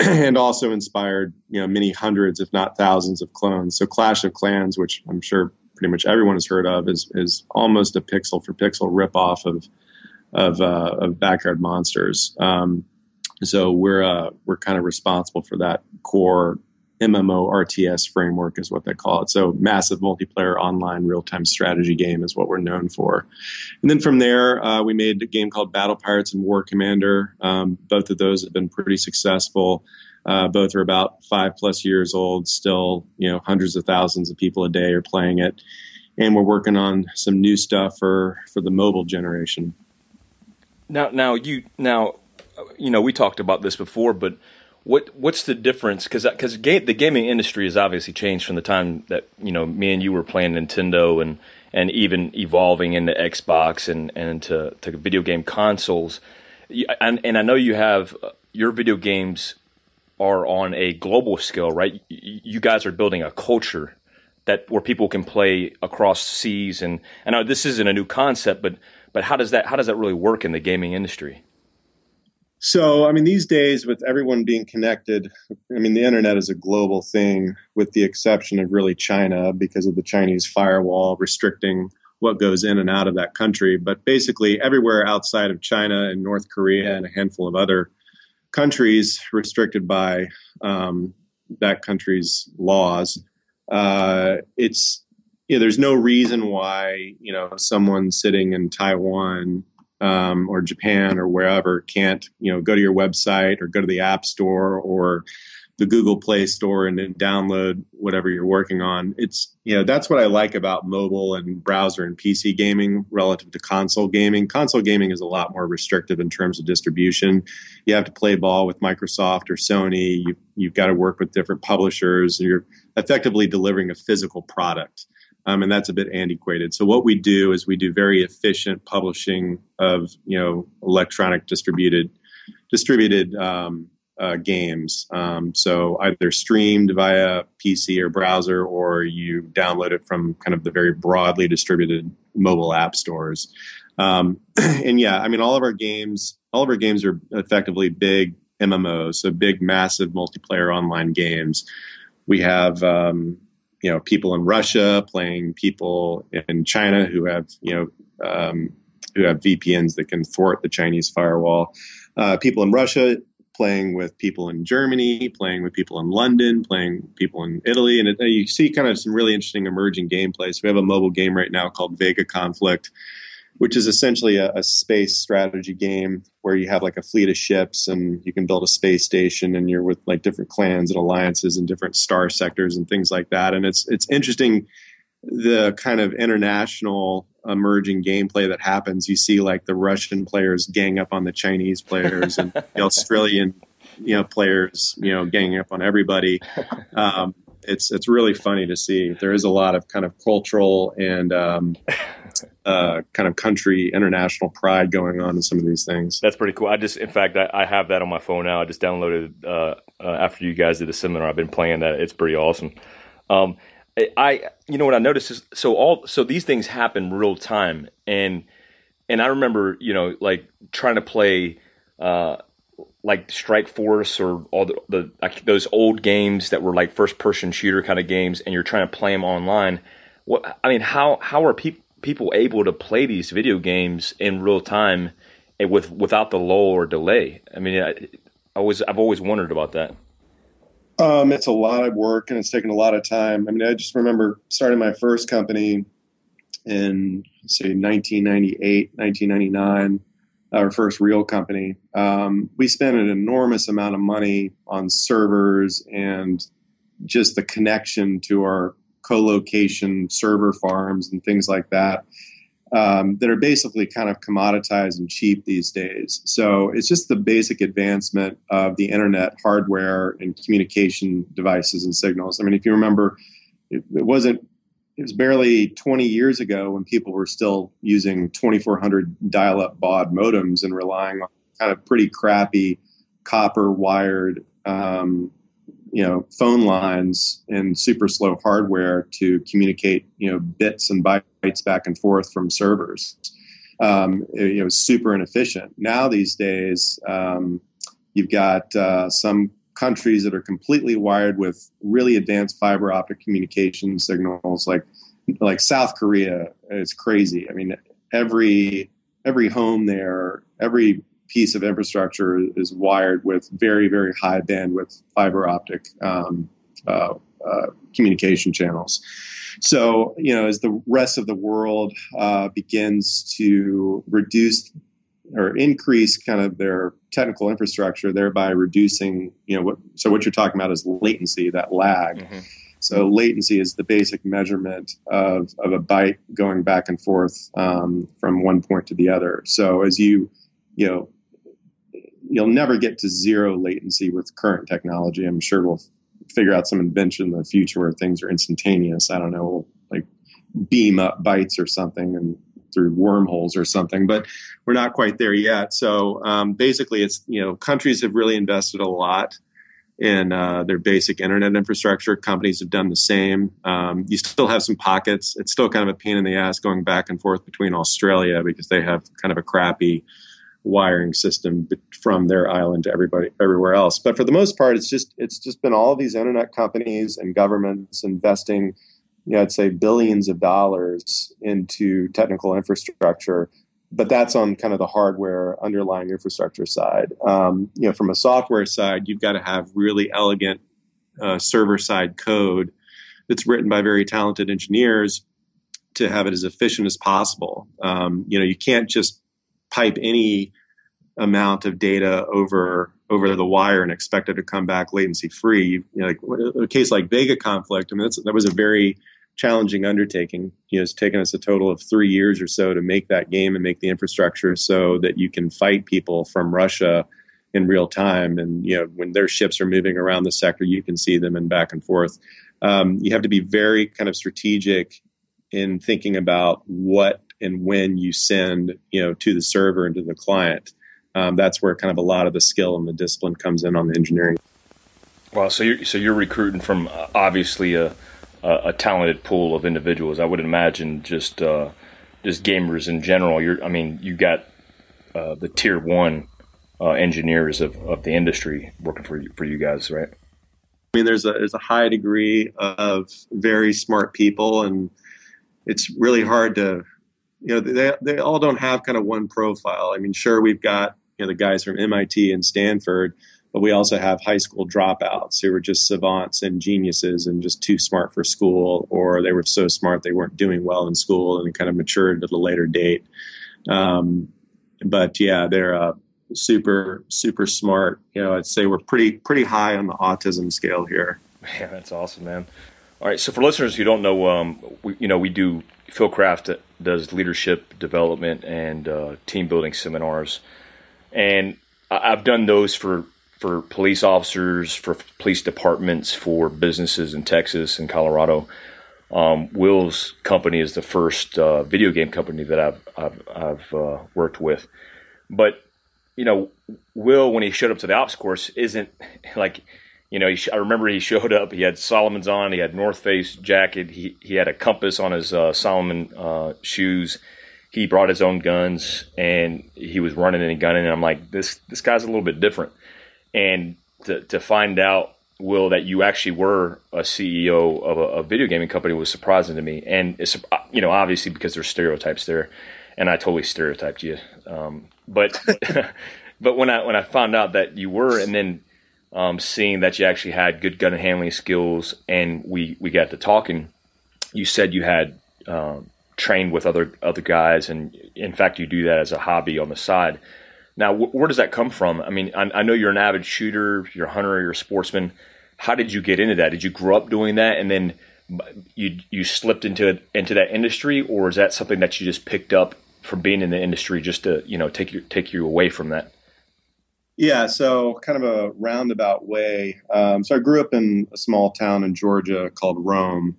and also inspired many hundreds, if not thousands, of clones. So Clash of Clans, which I'm sure pretty much everyone has heard of, is almost a pixel for pixel ripoff of Backyard Monsters. So we're kind of responsible for that core MMORTS framework, is what they call it. So massive multiplayer online real-time strategy game is what we're known for. And then from there, we made a game called Battle Pirates and War Commander. Both of those have been pretty successful. Both are about 5+ years old, still, hundreds of thousands of people a day are playing it. And we're working on some new stuff for the mobile generation. Now we talked about this before, but What's the difference? Because the gaming industry has obviously changed from the time that, you know, me and you were playing Nintendo and even evolving into Xbox and to video game consoles. And I know you have your video games are on a global scale, right? You guys are building a culture where people can play across seas, and I know this isn't a new concept, but how does that really work in the gaming industry? So, I mean, these days with everyone being connected, I mean, the internet is a global thing with the exception of really China because of the Chinese firewall restricting what goes in and out of that country. But basically everywhere outside of China and North Korea and a handful of other countries restricted by that country's laws, there's no reason why, you know, someone sitting in Taiwan or Japan or wherever can't, you know, go to your website or go to the App Store or the Google Play Store and download whatever you're working on. It's, you know, that's what I like about mobile and browser and PC gaming relative to console gaming. Console gaming is a lot more restrictive in terms of distribution. You have to play ball with Microsoft or Sony. You've got to work with different publishers. You're effectively delivering a physical product. And that's a bit antiquated. So what we do is we do very efficient publishing of, you know, electronic distributed games. So either streamed via PC or browser, or you download it from kind of the very broadly distributed mobile app stores. And yeah, I mean, all of our games are effectively big MMOs, so big, massive multiplayer online games. We have, you know, people in Russia playing people in China who have VPNs that can thwart the Chinese firewall. People in Russia playing with people in Germany, playing with people in London, playing people in Italy, and you see kind of some really interesting emerging gameplay. So we have a mobile game right now called Vega Conflict, which is essentially a space strategy game where you have like a fleet of ships and you can build a space station and you're with like different clans and alliances and different star sectors and things like that. And it's interesting, the kind of international emerging gameplay that happens. You see like the Russian players gang up on the Chinese players and the Australian, you know, players, you know, ganging up on everybody. It's really funny to see. There is a lot of kind of cultural and kind of country, international pride going on in some of these things. That's pretty cool. In fact, I have that on my phone now. I just downloaded after you guys did a seminar. I've been playing that. It's pretty awesome. You know what I noticed is so these things happen real time, and I remember, you know, like trying to play like Strike Force or all those old games that were like first person shooter kind of games, and you're trying to play them online. What I mean, how are people able to play these video games in real time and without the lull or delay? I mean, I've always wondered about that. It's a lot of work and it's taken a lot of time. I mean, I just remember starting my first company in, say, 1998, 1999. Our first real company, we spent an enormous amount of money on servers and just the connection to our co-location server farms and things like that, that are basically kind of commoditized and cheap these days. So it's just the basic advancement of the internet hardware and communication devices and signals. I mean, if you remember, it was barely 20 years ago when people were still using 2400 dial-up baud modems and relying on kind of pretty crappy copper wired, you know, phone lines and super slow hardware to communicate, you know, bits and bytes back and forth from servers. It was super inefficient. Now these days, you've got some countries that are completely wired with really advanced fiber optic communication signals, like South Korea. It's crazy. I mean, every home there, every piece of infrastructure is wired with very, very high bandwidth fiber optic communication channels. So, you know, as the rest of the world begins to reduce or increase kind of their technical infrastructure, thereby reducing, you know, what you're talking about is latency, that lag. Mm-hmm. So latency is the basic measurement of a byte going back and forth from one point to the other. So as you know, you'll never get to zero latency with current technology. I'm sure we'll figure out some invention in the future where things are instantaneous. I don't know, like beam up bytes or something and through wormholes or something, but we're not quite there yet. So basically it's, you know, countries have really invested a lot in their basic internet infrastructure. Companies have done the same. You still have some pockets. It's still kind of a pain in the ass going back and forth between Australia because they have kind of a crappy wiring system from their island to everywhere else. But for the most part, it's just been all of these internet companies and governments investing, you know, I'd say billions of dollars into technical infrastructure, but that's on kind of the hardware underlying infrastructure side. You know, from a software side, you've got to have really elegant server-side code that's written by very talented engineers to have it as efficient as possible. You know, you can't just pipe any amount of data over the wire and expect it to come back latency-free. You know, like a case like Vega Conflict, I mean, that was a very challenging undertaking. You know, it's taken us a total of 3 years or so to make that game and make the infrastructure so that you can fight people from Russia in real time. And, you know, when their ships are moving around the sector, you can see them and back and forth. You have to be very kind of strategic in thinking about what and when you send, you know, to the server and to the client. That's where kind of a lot of the skill and the discipline comes in on the engineering. Wow. So you're recruiting from obviously a talented pool of individuals. I would imagine just gamers in general. You got the tier one engineers of the industry working for you guys, right? I mean, there's a high degree of very smart people, and it's really hard to, you know, they all don't have kind of one profile. I mean, sure, we've got, you know, the guys from MIT and Stanford, but we also have high school dropouts who were just savants and geniuses and just too smart for school, or they were so smart they weren't doing well in school and kind of matured at a later date. But yeah, they're super, super smart. You know, I'd say we're pretty high on the autism scale here. Yeah, that's awesome, man. All right, so for listeners who don't know, Fieldcraft does leadership development and team building seminars, and I've done those for police officers, for police departments, for businesses in Texas and Colorado. Will's company is the first video game company that I've worked with. But, you know, Will, when he showed up to the ops course, isn't like, you know, I remember he showed up, he had Solomons on, he had North Face jacket, he had a compass on his Solomon shoes. He brought his own guns, and he was running and gunning, and I'm like, this guy's a little bit different. And to find out, Will, that you actually were a CEO of a video gaming company was surprising to me. And it's, you know, obviously because there's stereotypes there, and I totally stereotyped you. But when I found out that you were, and then seeing that you actually had good gun handling skills, and we got to talking, you said you had trained with other guys, and in fact you do that as a hobby on the side. Now, where does that come from? I mean, I know you're an avid shooter, you're a hunter, you're a sportsman. How did you get into that? Did you grow up doing that, and then you slipped into that industry, or is that something that you just picked up from being in the industry just to, you know, take you away from that? Yeah, so kind of a roundabout way. So I grew up in a small town in Georgia called Rome,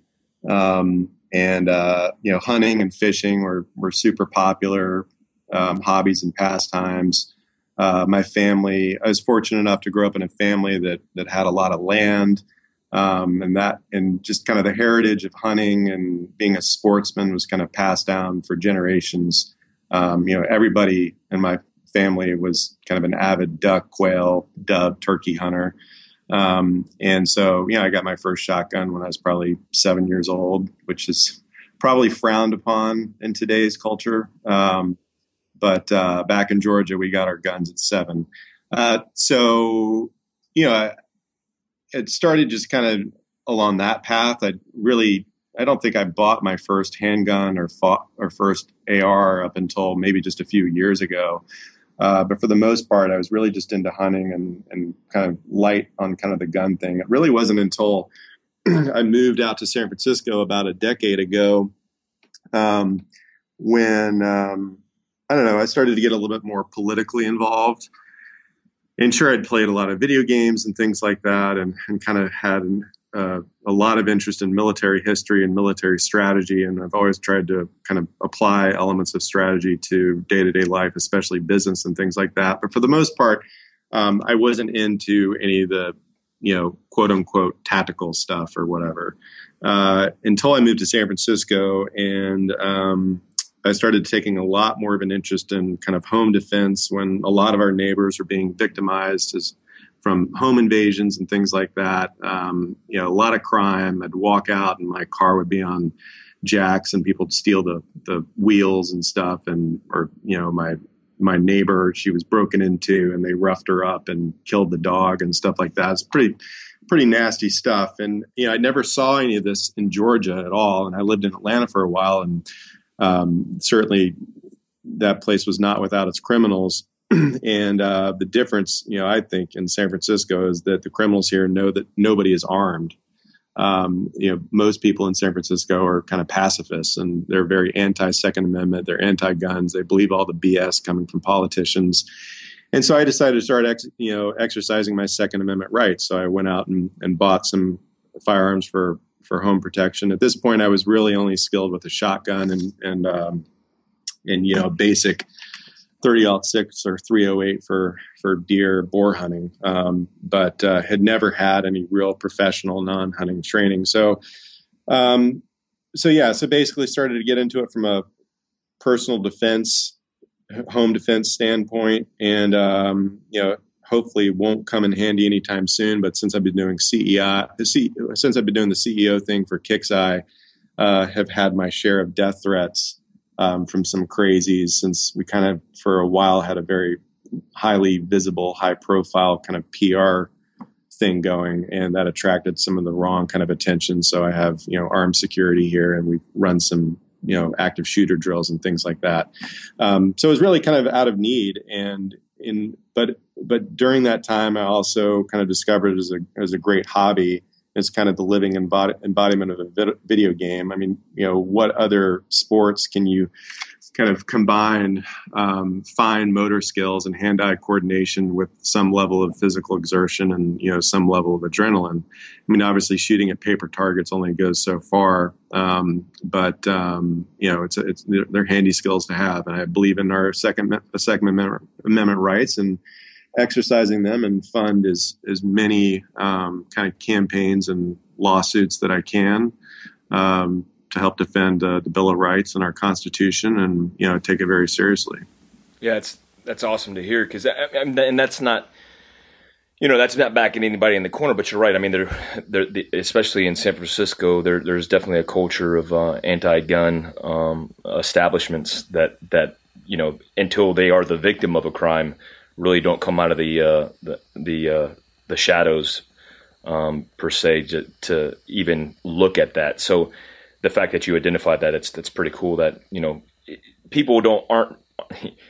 and you know, hunting and fishing were super popular hobbies and pastimes. My family, I was fortunate enough to grow up in a family that had a lot of land, and just kind of the heritage of hunting and being a sportsman was kind of passed down for generations. You know, everybody in my family was kind of an avid duck, quail, dove, turkey hunter. And so, you know, I got my first shotgun when I was probably 7 years old, which is probably frowned upon in today's culture. But back in Georgia, we got our guns at 7. So, you know, it started just kind of along that path. I don't think I bought my first handgun or first AR up until maybe just a few years ago. But for the most part, I was really just into hunting and kind of light on kind of the gun thing. It really wasn't until I moved out to San Francisco about a decade ago when I started to get a little bit more politically involved. And sure, I'd played a lot of video games and things like that, and kind of had a lot of interest in military history and military strategy. And I've always tried to kind of apply elements of strategy to day-to-day life, especially business and things like that. But for the most part, I wasn't into any of the, you know, quote-unquote tactical stuff or whatever until I moved to San Francisco. And I started taking a lot more of an interest in kind of home defense when a lot of our neighbors were being victimized from home invasions and things like that. You know, a lot of crime. I'd walk out and my car would be on jacks and people would steal the wheels and stuff. And, or, you know, my neighbor, she was broken into and they roughed her up and killed the dog and stuff like that. It's pretty nasty stuff. And, you know, I never saw any of this in Georgia at all. And I lived in Atlanta for a while, and certainly that place was not without its criminals. And the difference, you know, I think in San Francisco is that the criminals here know that nobody is armed. You know, most people in San Francisco are kind of pacifists, and they're very anti-Second Amendment. They're anti-guns. They believe all the BS coming from politicians. And so I decided to start, exercising my Second Amendment rights. So I went out and bought some firearms for home protection. At this point, I was really only skilled with a shotgun and you know, basic 30-06 or 308 for deer, boar hunting, but had never had any real professional non-hunting training. So basically started to get into it from a personal defense, home defense standpoint, and hopefully won't come in handy anytime soon. But since I've been doing the CEO thing for KIXEYE, have had my share of death threats from some crazies, since we kind of for a while had a very highly visible, high profile kind of PR thing going, and that attracted some of the wrong kind of attention. So I have, you know, armed security here, and we run some, you know, active shooter drills and things like that. So it was really kind of out of need. And but during that time, I also kind of discovered it as a great hobby. It's kind of the living embodiment of a video game. I mean, you know, what other sports can you kind of combine fine motor skills and hand-eye coordination with some level of physical exertion and, you know, some level of adrenaline? I mean, obviously shooting at paper targets only goes so far, you know, they're handy skills to have. And I believe in our Second Amendment rights, and exercising them and fund as many kind of campaigns and lawsuits that I can to help defend the Bill of Rights and our Constitution, and, you know, take it very seriously. Yeah, that's awesome to hear, because and that's not, you know, that's not backing anybody in the corner. But you're right. I mean, especially in San Francisco, there's definitely a culture of anti-gun establishments that you know, until they are the victim of a crime, really don't come out of the shadows per se to even look at that. So the fact that you identified that, that's pretty cool. That, you know, people aren't,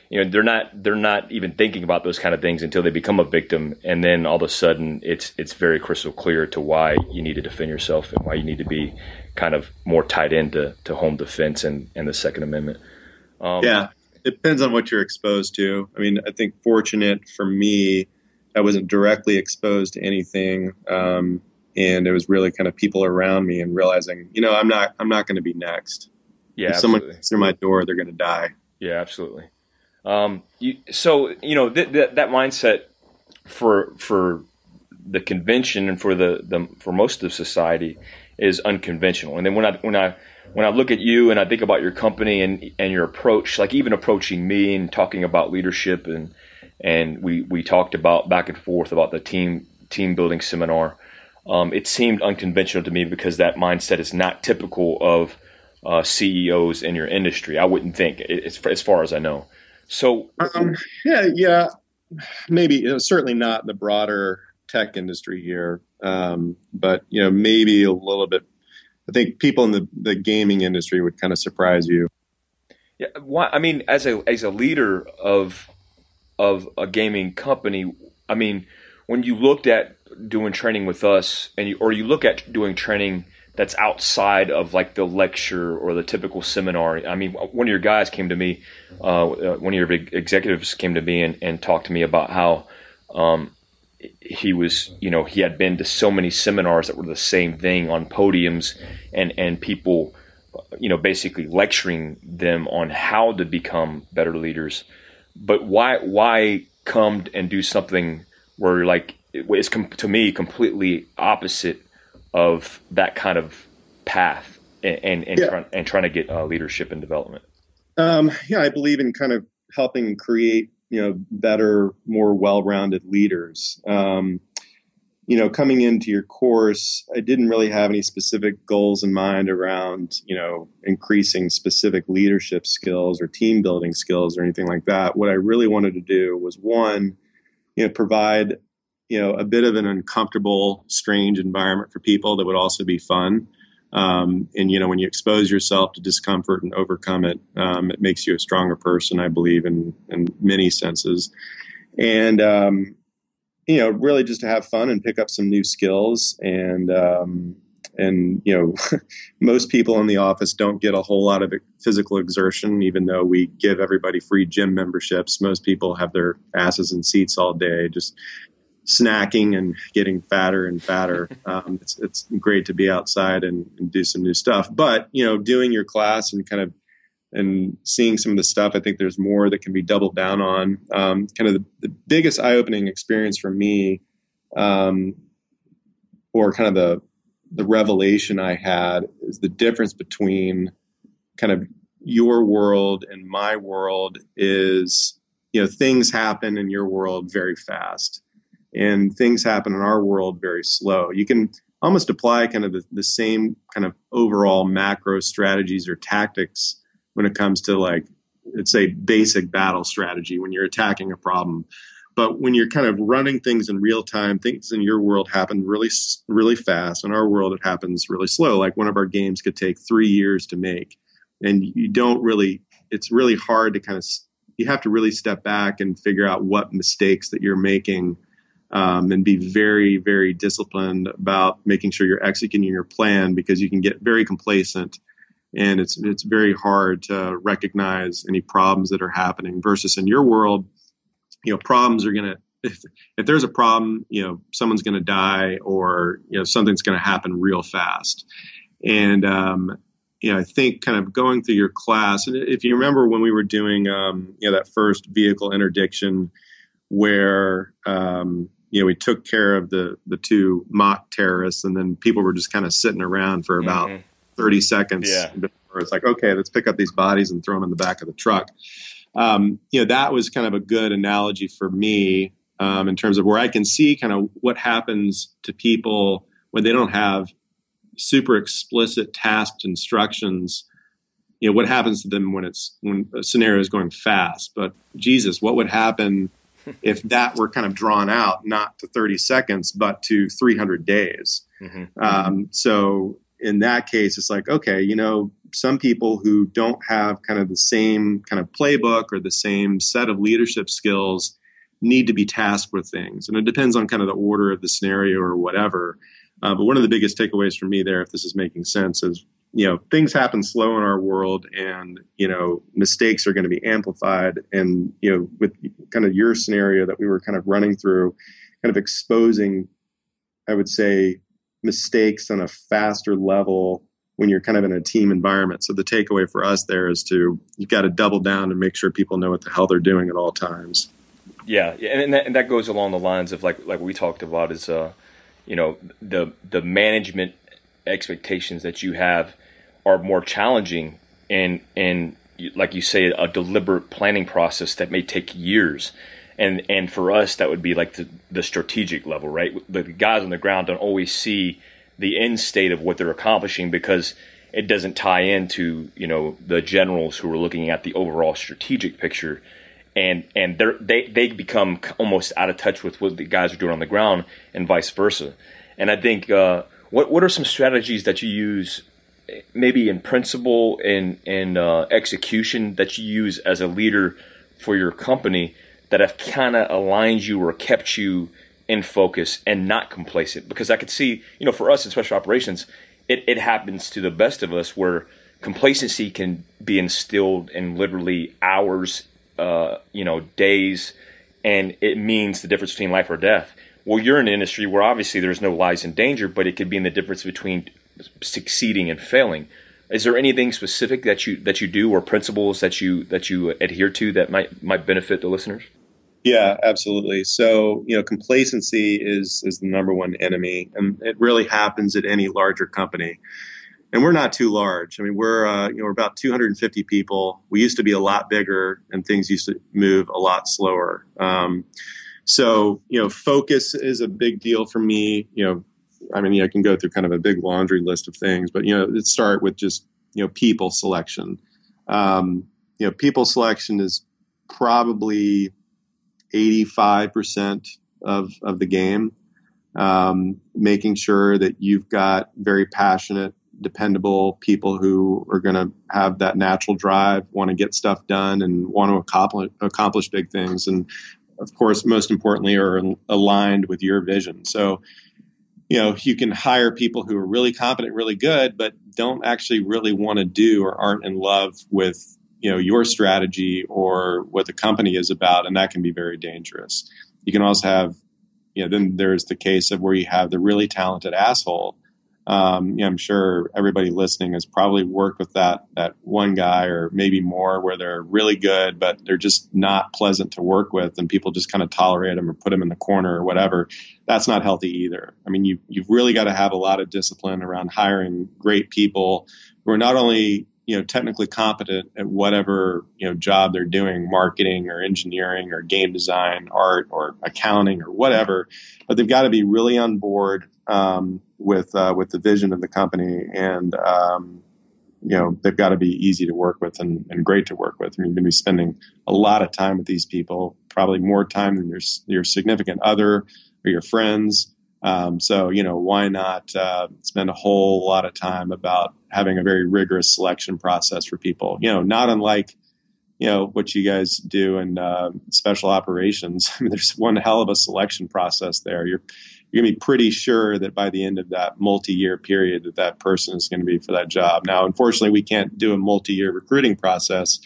you know, they're not even thinking about those kind of things until they become a victim, and then all of a sudden it's very crystal clear to why you need to defend yourself and why you need to be kind of more tied into home defense and the Second Amendment. Yeah. It depends on what you're exposed to. I mean, I think fortunate for me, I wasn't directly exposed to anything, and it was really kind of people around me and realizing, you know, I'm not going to be next. Yeah, if someone comes through my door, they're going to die. Yeah, absolutely. You know, that mindset for the convention and for the for most of society is unconventional. And then when I look at you and I think about your company and your approach, like even approaching me and talking about leadership, and we talked about back and forth about the team building seminar, it seemed unconventional to me because that mindset is not typical of CEOs in your industry. I wouldn't think, as far as I know. So maybe, you know, certainly not in the broader tech industry here, but, you know, maybe a little bit. I think people in the gaming industry would kind of surprise you. Yeah, why? I mean, as a leader of a gaming company, I mean, when you looked at doing training with us, or you look at doing training that's outside of like the lecture or the typical seminar. I mean, one of your guys came to me, one of your big executives came to me and talked to me about how he was, you know, he had been to so many seminars that were the same thing on podiums and people, you know, basically lecturing them on how to become better leaders. But why come and do something where, like, it's to me completely opposite of that kind of path and trying to get leadership and development? I believe in kind of helping create, you know, better, more well-rounded leaders. You know, coming into your course, I didn't really have any specific goals in mind around, you know, increasing specific leadership skills or team building skills or anything like that. What I really wanted to do was, one, you know, provide, you know, a bit of an uncomfortable, strange environment for people that would also be fun. And, you know, when you expose yourself to discomfort and overcome it, it makes you a stronger person, I believe, in many senses. And, you know, really just to have fun and pick up some new skills. And you know, most people in the office don't get a whole lot of physical exertion, even though we give everybody free gym memberships. Most people have their asses in seats all day, just snacking and getting fatter and fatter. It's great to be outside and do some new stuff. But, you know, doing your class and kind of and seeing some of the stuff, I think there's more that can be doubled down on. Kind of the biggest eye-opening experience for me, or kind of the revelation I had, is the difference between kind of your world and my world is, you know, things happen in your world very fast and things happen in our world very slow. You can almost apply kind of the same kind of overall macro strategies or tactics when it comes to, like, let's say, basic battle strategy when you're attacking a problem. But when you're kind of running things in real time, things in your world happen really, really fast. In our world, it happens really slow. Like, one of our games could take 3 years to make. And you don't really, it's really hard to kind of, you have to really step back and figure out what mistakes that you're making, and be very, very disciplined about making sure you're executing your plan, because you can get very complacent. And it's very hard to recognize any problems that are happening versus in your world, you know, problems are going to, if there's a problem, you know, someone's going to die or, you know, something's going to happen real fast. And, you know, I think kind of going through your class, and if you remember when we were doing, you know, that first vehicle interdiction where, you know, we took care of the two mock terrorists, and then people were just kind of sitting around for about 30 seconds before it's like, okay, let's pick up these bodies and throw them in the back of the truck. You know, that was kind of a good analogy for me, in terms of where I can see kind of what happens to people when they don't have super explicit tasked instructions. You know, what happens to them when a scenario is going fast. But Jesus, what would happen if that were kind of drawn out, not to 30 seconds, but to 300 days. So in that case, it's like, okay, you know, some people who don't have kind of the same kind of playbook or the same set of leadership skills need to be tasked with things. And it depends on kind of the order of the scenario or whatever. But one of the biggest takeaways for me there, if this is making sense, is, you know, things happen slow in our world and, you know, mistakes are going to be amplified. And, you know, with kind of your scenario that we were kind of running through, kind of exposing, I would say, mistakes on a faster level when you're kind of in a team environment. So the takeaway for us there is to, you've got to double down and make sure people know what the hell they're doing at all times. Yeah. And that goes along the lines of like we talked about is, you know, the management expectations that you have are more challenging. And like you say, a deliberate planning process that may take years. And for us, that would be like the strategic level, right? The guys on the ground don't always see the end state of what they're accomplishing because it doesn't tie into, you know, the generals who are looking at the overall strategic picture. And they become almost out of touch with what the guys are doing on the ground and vice versa. And I think what are some strategies that you use maybe in principle and in execution that you use as a leader for your company that have kind of aligned you or kept you in focus and not complacent? Because I could see, you know, for us in special operations, it happens to the best of us where complacency can be instilled in literally hours, you know, days, and it means the difference between life or death. Well, you're in an industry where obviously there's no lives in danger, but it could be in the difference between succeeding and failing. Is there anything specific that you do, or principles that you adhere to that might benefit the listeners? Yeah, absolutely. So, complacency is the number one enemy, and it really happens at any larger company. And we're not too large. I mean, we're about 250 people. We used to be a lot bigger, and things used to move a lot slower. So focus is a big deal for me. I can go through kind of a big laundry list of things, but let's start with just people selection. People selection is probably 85% of the game. Making sure that you've got very passionate, dependable people who are going to have that natural drive, want to get stuff done, and want to accomplish big things, and of course, most importantly, are aligned with your vision. So, you can hire people who are really competent, really good, but don't actually really want to do or aren't in love with your strategy or what the company is about, and that can be very dangerous. You can also have, then there's the case of where you have the really talented asshole. I'm sure everybody listening has probably worked with that one guy or maybe more, where they're really good, but they're just not pleasant to work with, and people just kind of tolerate them or put them in the corner or whatever. That's not healthy either. I mean, you've really got to have a lot of discipline around hiring great people who are not only technically competent at whatever job they're doing, marketing or engineering or game design, art or accounting or whatever, but they've got to be really on board with the vision of the company, and they've got to be easy to work with and great to work with. I mean, you're going to be spending a lot of time with these people, probably more time than your significant other or your friends. So why not spend a whole lot of time about having a very rigorous selection process for people? Not unlike what you guys do in special operations. I mean, there's one hell of a selection process there. You're going to be pretty sure that by the end of that multi-year period that person is going to be for that job. Now, unfortunately, we can't do a multi-year recruiting process,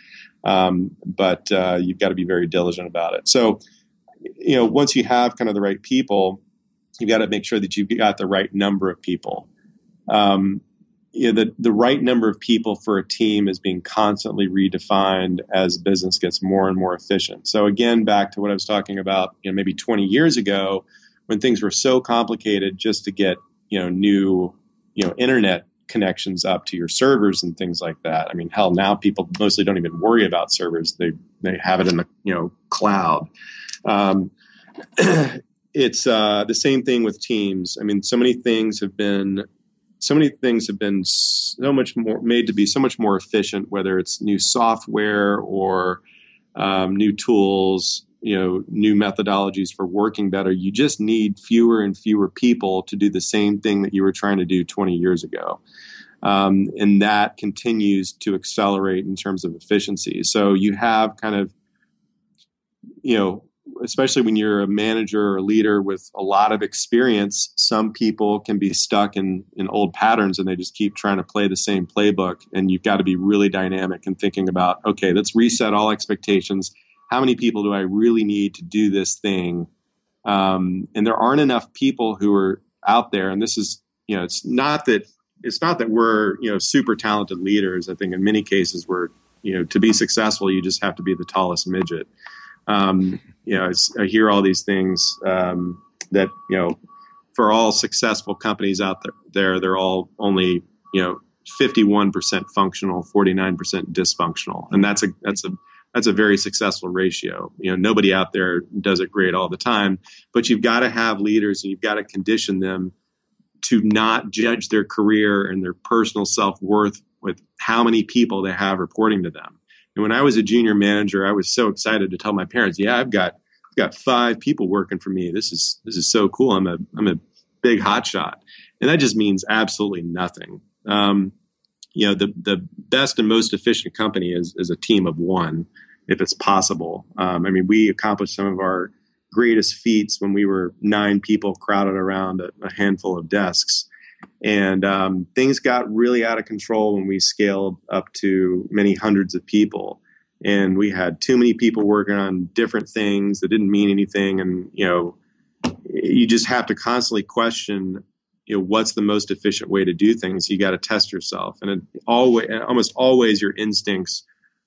but you've got to be very diligent about it. So, once you have kind of the right people, you've got to make sure that you've got the right number of people. The right number of people for a team is being constantly redefined as business gets more and more efficient. So again, back to what I was talking about, maybe 20 years ago, when things were so complicated just to get, new, internet connections up to your servers and things like that. I mean, hell, now people mostly don't even worry about servers. They have it in the, cloud. It's the same thing with teams. I mean, so many things have been so much more made to be so much more efficient, whether it's new software or new tools, new methodologies for working better. You just need fewer and fewer people to do the same thing that you were trying to do 20 years ago. And that continues to accelerate in terms of efficiency. So you have kind of, especially when you're a manager or leader with a lot of experience, some people can be stuck in old patterns and they just keep trying to play the same playbook. And you've got to be really dynamic and thinking about, okay, let's reset all expectations. How many people do I really need to do this thing? And there aren't enough people who are out there. And this is, it's not that we're, super talented leaders. I think in many cases we're, to be successful, you just have to be the tallest midget. I hear all these things that, for all successful companies out there, they're all only, 51% functional, 49% dysfunctional. And that's a very successful ratio. Nobody out there does it great all the time, but you've got to have leaders and you've got to condition them to not judge their career and their personal self-worth with how many people they have reporting to them. And when I was a junior manager, I was so excited to tell my parents, yeah, I've got 5 people working for me. This is so cool. I'm a big hotshot. And that just means absolutely nothing. The best and most efficient company is a team of one, if it's possible. We accomplished some of our greatest feats when we were 9 people crowded around a handful of desks. And things got really out of control when we scaled up to many hundreds of people. and we had too many people working on different things that didn't mean anything. And, you know, you just have to constantly question, you know, what's the most efficient way to do things. You got to test yourself. And it always, almost always your instincts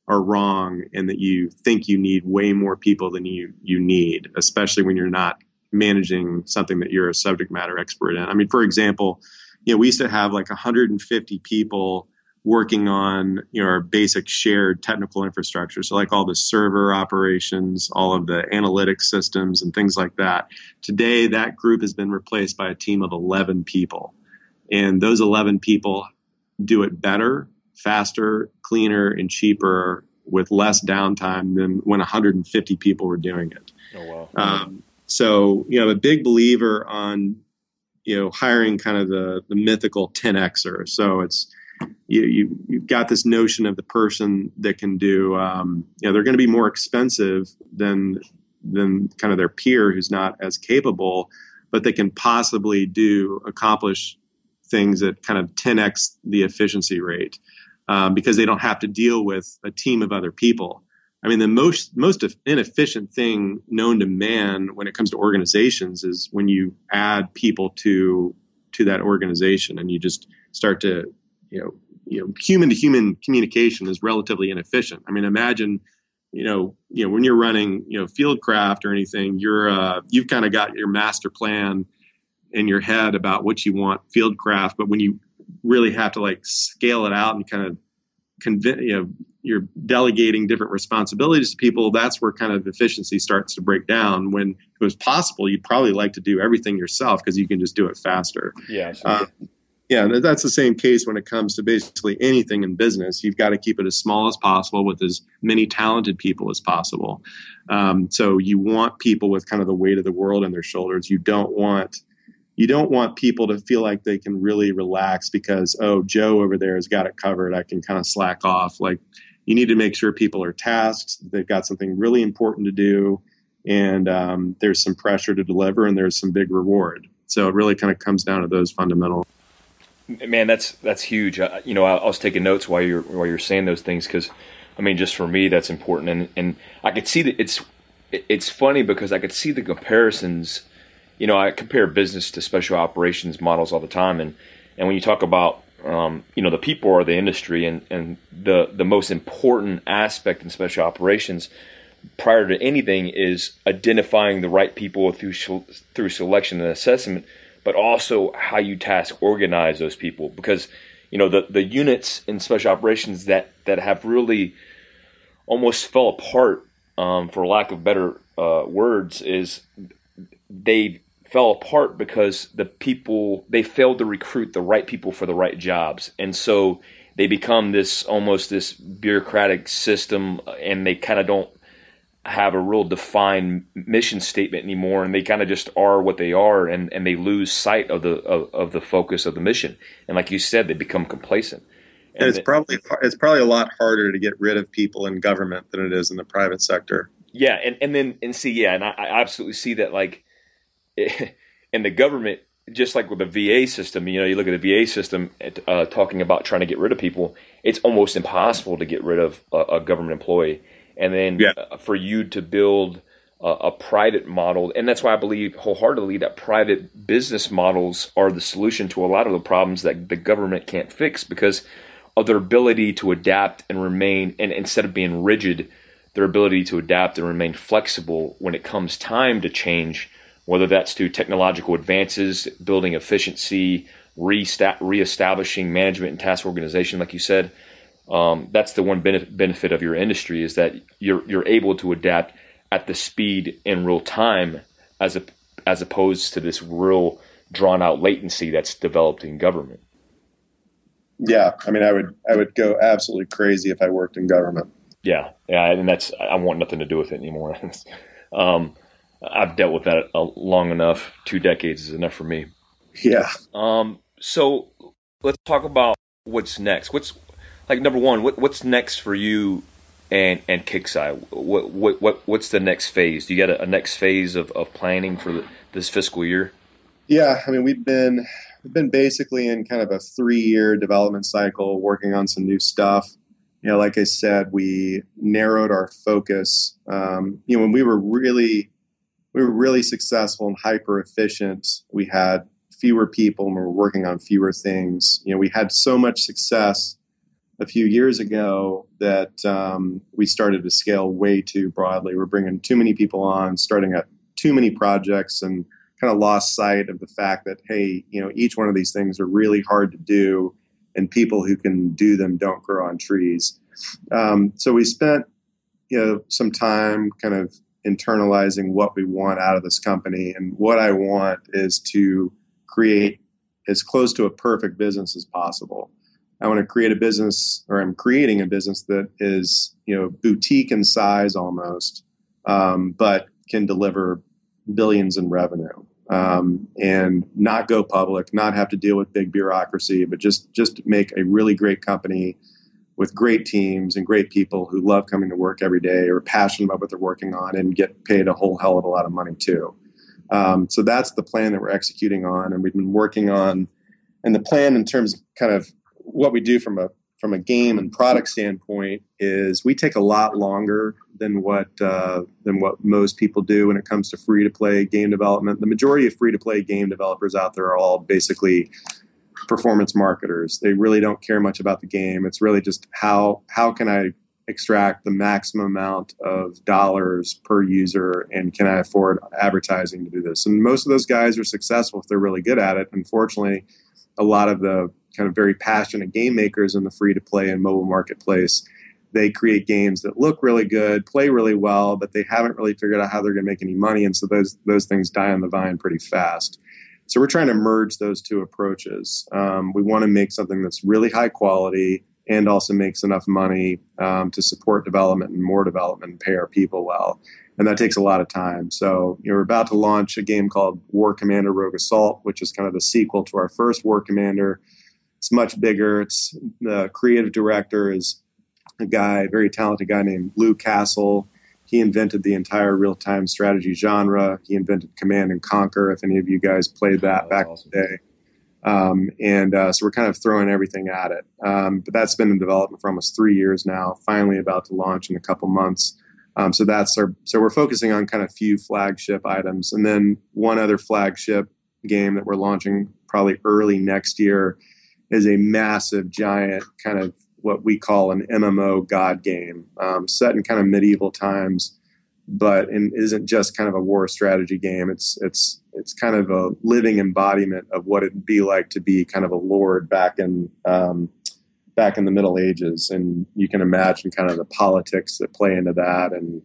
are wrong, and that you think you need way more people than you need, especially when you're not managing something that you're a subject matter expert in. I mean, for example, you know, we used to have like 150 people working on, you know, our basic shared technical infrastructure. So like all the server operations, all of the analytics systems and things like that. Today, that group has been replaced by a team of 11 people. And those 11 people do it better, faster, cleaner, and cheaper with less downtime than when 150 people were doing it. Oh, wow. So, you know, I'm a big believer on, you know, hiring kind of the mythical 10Xer. So it's, you've got this notion of the person that can do, you know, they're going to be more expensive than kind of their peer who's not as capable, but they can possibly accomplish things that kind of 10X the efficiency rate, because they don't have to deal with a team of other people. I mean, the most inefficient thing known to man when it comes to organizations is when you add people to that organization, and you just start to, you know, human-to-human communication is relatively inefficient. I mean, imagine, you know, when you're running, you know, Fieldcraft or anything, you've kind of got your master plan in your head about what you want Fieldcraft, but when you really have to like scale it out and kind of convince, you know, you're delegating different responsibilities to people, that's where kind of efficiency starts to break down. When it was possible, you'd probably like to do everything yourself because you can just do it faster. Yeah. Yeah, that's the same case when it comes to basically anything in business. You've got to keep it as small as possible with as many talented people as possible. So you want people with kind of the weight of the world on their shoulders. You don't want people to feel like they can really relax because, oh, Joe over there has got it covered, I can kind of slack off. Like, you need to make sure people are tasked, they've got something really important to do, and there's some pressure to deliver, and there's some big reward. So it really kind of comes down to those fundamentals. Man, that's huge. You know, I was taking notes while you're saying those things, because, I mean, just for me, that's important. And I could see that it's funny because I could see the comparisons. You know, I compare business to special operations models all the time, and when you talk about you know, the people or the industry, and the most important aspect in special operations prior to anything is identifying the right people through selection and assessment, but also how you task organize those people. Because, you know, the units in special operations that have really almost fell apart, for lack of better words, is they fell apart because they failed to recruit the right people for the right jobs. And so they become almost this bureaucratic system, and they kind of don't have a real defined mission statement anymore, and they kind of just are what they are, and they lose sight of the focus of the mission. And like you said, they become complacent. And it's probably a lot harder to get rid of people in government than it is in the private sector. Yeah, and I absolutely see that. Like, in the government, just like with the VA system, you know, you look at the VA system talking about trying to get rid of people. It's almost impossible to get rid of a government employee. And then for you to build a private model, and that's why I believe wholeheartedly that private business models are the solution to a lot of the problems that the government can't fix, because of their ability to adapt and remain, and instead of being rigid, their ability to adapt and remain flexible when it comes time to change, whether that's through technological advances, building efficiency, reestablishing management and task organization, like you said. That's the one benefit of your industry, is that you're able to adapt at the speed in real time, as opposed to this real drawn out latency that's developed in government. Yeah, I mean, I would go absolutely crazy if I worked in government. Yeah, and I want nothing to do with it anymore. I've dealt with that long enough. 2 decades is enough for me. Yeah. So let's talk about what's next. Like, number one, what's next for you and KIXEYE? What's the next phase? Do you got a next phase of planning for this fiscal year? Yeah, I mean, we've been basically in kind of a 3-year development cycle, working on some new stuff. you know, like I said, we narrowed our focus. You know, when we were really successful and hyper efficient, we had fewer people and we were working on fewer things. You know, we had so much success a few years ago that we started to scale way too broadly. We're bringing too many people on, starting at too many projects, and kind of lost sight of the fact that, hey, you know, each one of these things are really hard to do, and people who can do them don't grow on trees. So we spent, you know, some time kind of internalizing what we want out of this company. And what I want is to create as close to a perfect business as possible. I want to create a business, or I'm creating a business that is, you know, boutique in size almost, but can deliver billions in revenue, and not go public, not have to deal with big bureaucracy, but just make a really great company with great teams and great people who love coming to work every day, or passionate about what they're working on, and get paid a whole hell of a lot of money too. So that's the plan that we're executing on, and we've been working on. And the plan in terms of kind of what we do from a game and product standpoint is we take a lot longer than what most people do when it comes to free-to-play game development. The majority of free-to-play game developers out there are all basically performance marketers. They really don't care much about the game. It's really just how can I extract the maximum amount of dollars per user, and can I afford advertising to do this? And most of those guys are successful if they're really good at it. Unfortunately, a lot of the kind of very passionate game makers in the free-to-play and mobile marketplace, they create games that look really good, play really well, but they haven't really figured out how they're going to make any money. And so those things die on the vine pretty fast. So we're trying to merge those two approaches. We want to make something that's really high quality and also makes enough money to support development and more development and pay our people well. And that takes a lot of time. So, you know, we're about to launch a game called War Commander Rogue Assault, which is kind of the sequel to our first War Commander. It's much bigger. It's the creative director is a guy, very talented guy named Lou Castle. He invented the entire real-time strategy genre. He invented Command and Conquer, if any of you guys played that back in the day. So we're kind of throwing everything at it. But that's been in development for almost 3 years now, finally about to launch in a couple months. So we're focusing on kind of few flagship items. And then one other flagship game that we're launching probably early next year is a massive, giant kind of what we call an MMO god game, set in kind of medieval times, but isn't just kind of a war strategy game. It's kind of a living embodiment of what it'd be like to be kind of a lord back in the Middle Ages. And you can imagine kind of the politics that play into that, and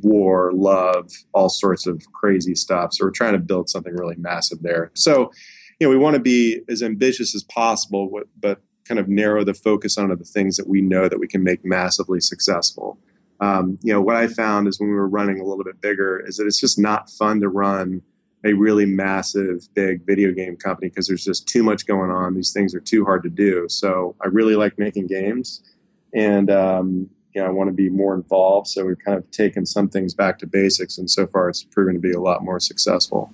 war, love, all sorts of crazy stuff. So we're trying to build something really massive there. So, you know, we want to be as ambitious as possible, but kind of narrow the focus onto the things that we know that we can make massively successful. You know, what I found is when we were running a little bit bigger is that it's just not fun to run a really massive, big video game company because there's just too much going on. These things are too hard to do. So I really like making games, and you know, I want to be more involved. So we've kind of taken some things back to basics, and so far it's proven to be a lot more successful.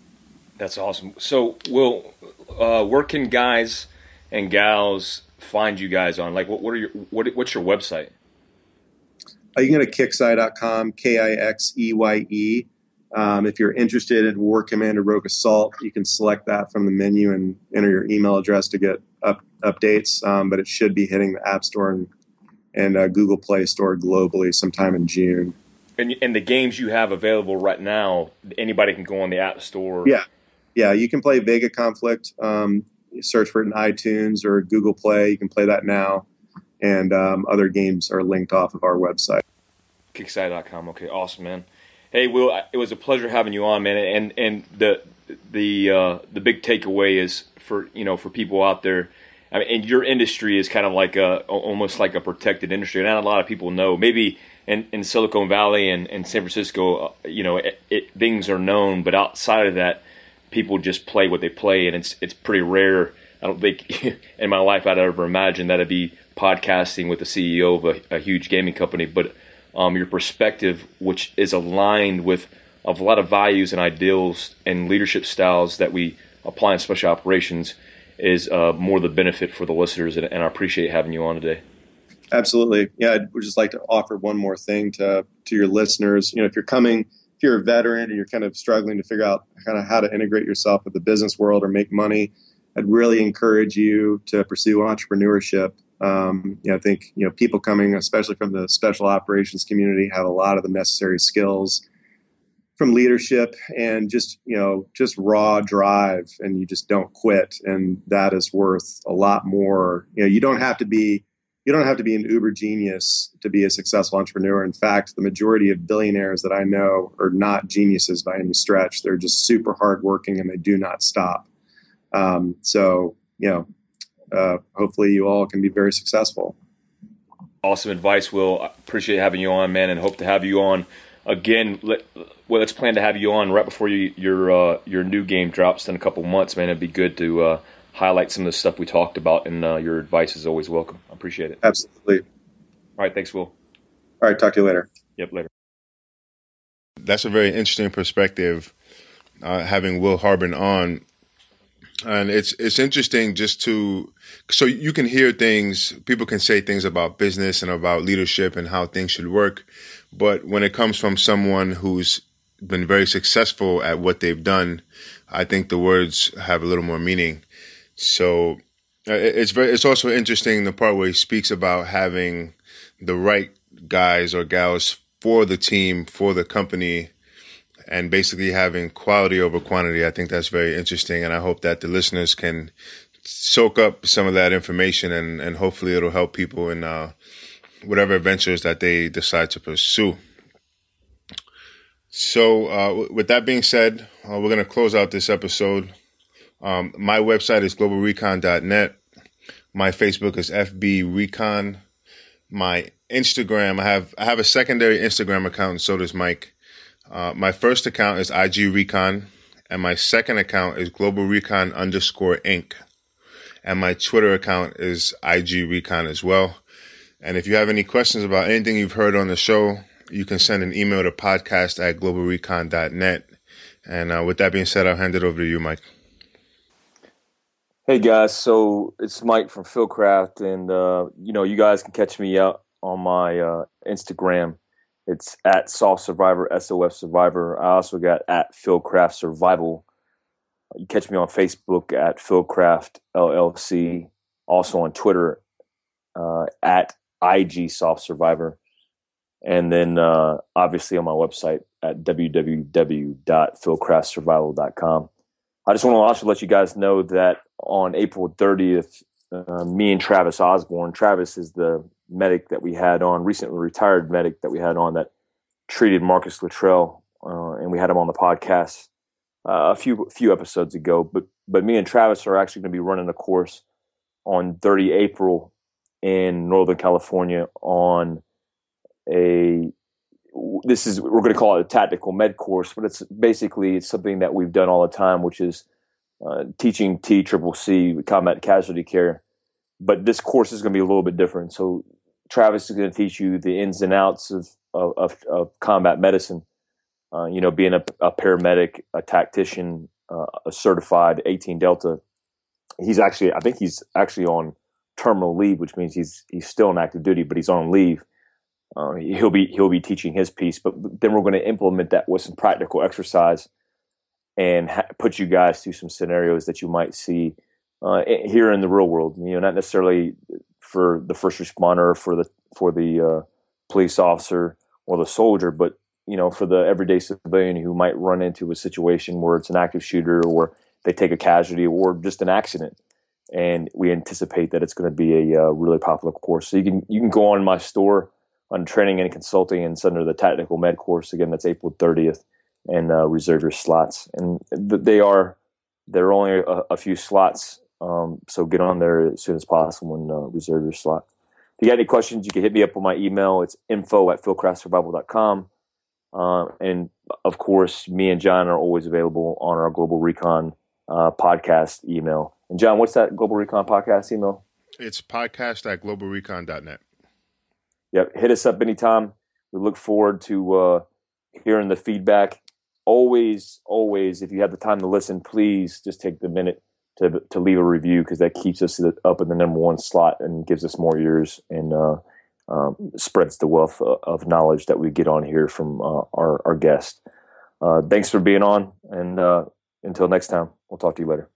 That's awesome. So, Will, where can guys and gals find you guys on? Like, what's your website? You can go to KIXEYE.com, KIXEYE. If you're interested in War Commander Rogue Assault, you can select that from the menu and enter your email address to get updates. But it should be hitting the App Store and Google Play Store globally sometime in June. And the games you have available right now, anybody can go on the App Store. Yeah, you can play Vega Conflict. You search for it in iTunes or Google Play. You can play that now. And other games are linked off of our website. KIXEYE.com. Okay, awesome, man. Hey, Will, it was a pleasure having you on, man. And the big takeaway is for people out there. I mean, and your industry is kind of like almost like a protected industry. Not a lot of people know. Maybe in Silicon Valley and San Francisco, things are known, but outside of that, people just play what they play, and it's pretty rare. I don't think in my life I'd ever imagined that I'd be podcasting with the CEO of a huge gaming company. But your perspective, which is aligned with a lot of values and ideals and leadership styles that we apply in special operations, is more the benefit for the listeners, and I appreciate having you on today. Absolutely. Yeah, I would just like to offer one more thing to your listeners. You know, if you're a veteran and you're kind of struggling to figure out kind of how to integrate yourself with the business world or make money, I'd really encourage you to pursue entrepreneurship. You know, I think, you know, people coming, especially from the special operations community, have a lot of the necessary skills from leadership and just, you know, just raw drive, and you just don't quit. And that is worth a lot more. You know, you don't have to be an uber genius to be a successful entrepreneur. In fact, the majority of billionaires that I know are not geniuses by any stretch. They're just super hardworking and they do not stop. So, you know, hopefully you all can be very successful. Awesome advice, Will. I appreciate having you on, man, and hope to have you on again. Let's plan to have you on right before your new game drops in a couple months, man. It'd be good to highlight some of the stuff we talked about, and your advice is always welcome. I appreciate it. Absolutely. All right. Thanks, Will. All right. Talk to you later. Yep. Later. That's a very interesting perspective, having Will Harbin on. And it's interesting just to, so you can hear things, people can say things about business and about leadership and how things should work. But when it comes from someone who's been very successful at what they've done, I think the words have a little more meaning. So it's also interesting, the part where he speaks about having the right guys or gals for the team, for the company, and basically having quality over quantity. I think that's very interesting, and I hope that the listeners can soak up some of that information, and hopefully it'll help people in whatever ventures that they decide to pursue. So with that being said, we're going to close out this episode. My website is globalrecon.net. My Facebook is FBRecon. My Instagram, I have a secondary Instagram account, and so does Mike. My first account is IG Recon, and my second account is GlobalRecon_Inc. And my Twitter account is IG Recon as well. And if you have any questions about anything you've heard on the show, you can send an email to podcast@globalrecon.net. And with that being said, I'll hand it over to you, Mike. Hey, guys. So it's Mike from Fieldcraft, and you guys can catch me out on my Instagram. It's at Soft Survivor, SOF Survivor. I also got at Fieldcraft Survival. You catch me on Facebook at Fieldcraft LLC. Also on Twitter at IG Soft Survivor. And then obviously on my website at www.fieldcraftsurvival.com. I just want to also let you guys know that on April 30th, me and Travis Osborne — Travis is the medic that we had on, recently retired medic that we had on that treated Marcus Luttrell, and we had him on the podcast a few episodes ago. But me and Travis are actually going to be running a course on 30 April in Northern California on we're going to call it a tactical med course, but it's basically something that we've done all the time, which is teaching TCCC, combat casualty care. But this course is going to be a little bit different. So Travis is going to teach you the ins and outs of combat medicine. Being a paramedic, a tactician, a certified 18 Delta. I think he's actually on terminal leave, which means he's still on active duty, but he's on leave. He'll be teaching his piece, but then we're going to implement that with some practical exercise and put you guys through some scenarios that you might see here in the real world, not necessarily for the first responder, for the police officer or the soldier, but for the everyday civilian who might run into a situation where it's an active shooter, or they take a casualty, or just an accident. And we anticipate that it's going to be a really popular course. So you can go on my store on training and consulting and send her the tactical med course. Again, that's April 30th, and reserve your slots. And there are only a few slots. So get on there as soon as possible and reserve your slot. If you got any questions, you can hit me up on my email. It's info@fieldcraftsurvival.com. And of course, me and John are always available on our Global Recon podcast email. And John, what's that Global Recon podcast email? It's podcast@globalrecon.net. Yep. Hit us up anytime. We look forward to hearing the feedback. Always, if you have the time to listen, please just take the minute to leave a review, because that keeps us up in the number one slot and gives us more ears. And spreads the wealth of knowledge that we get on here from our guest. Thanks for being on, and until next time, we'll talk to you later.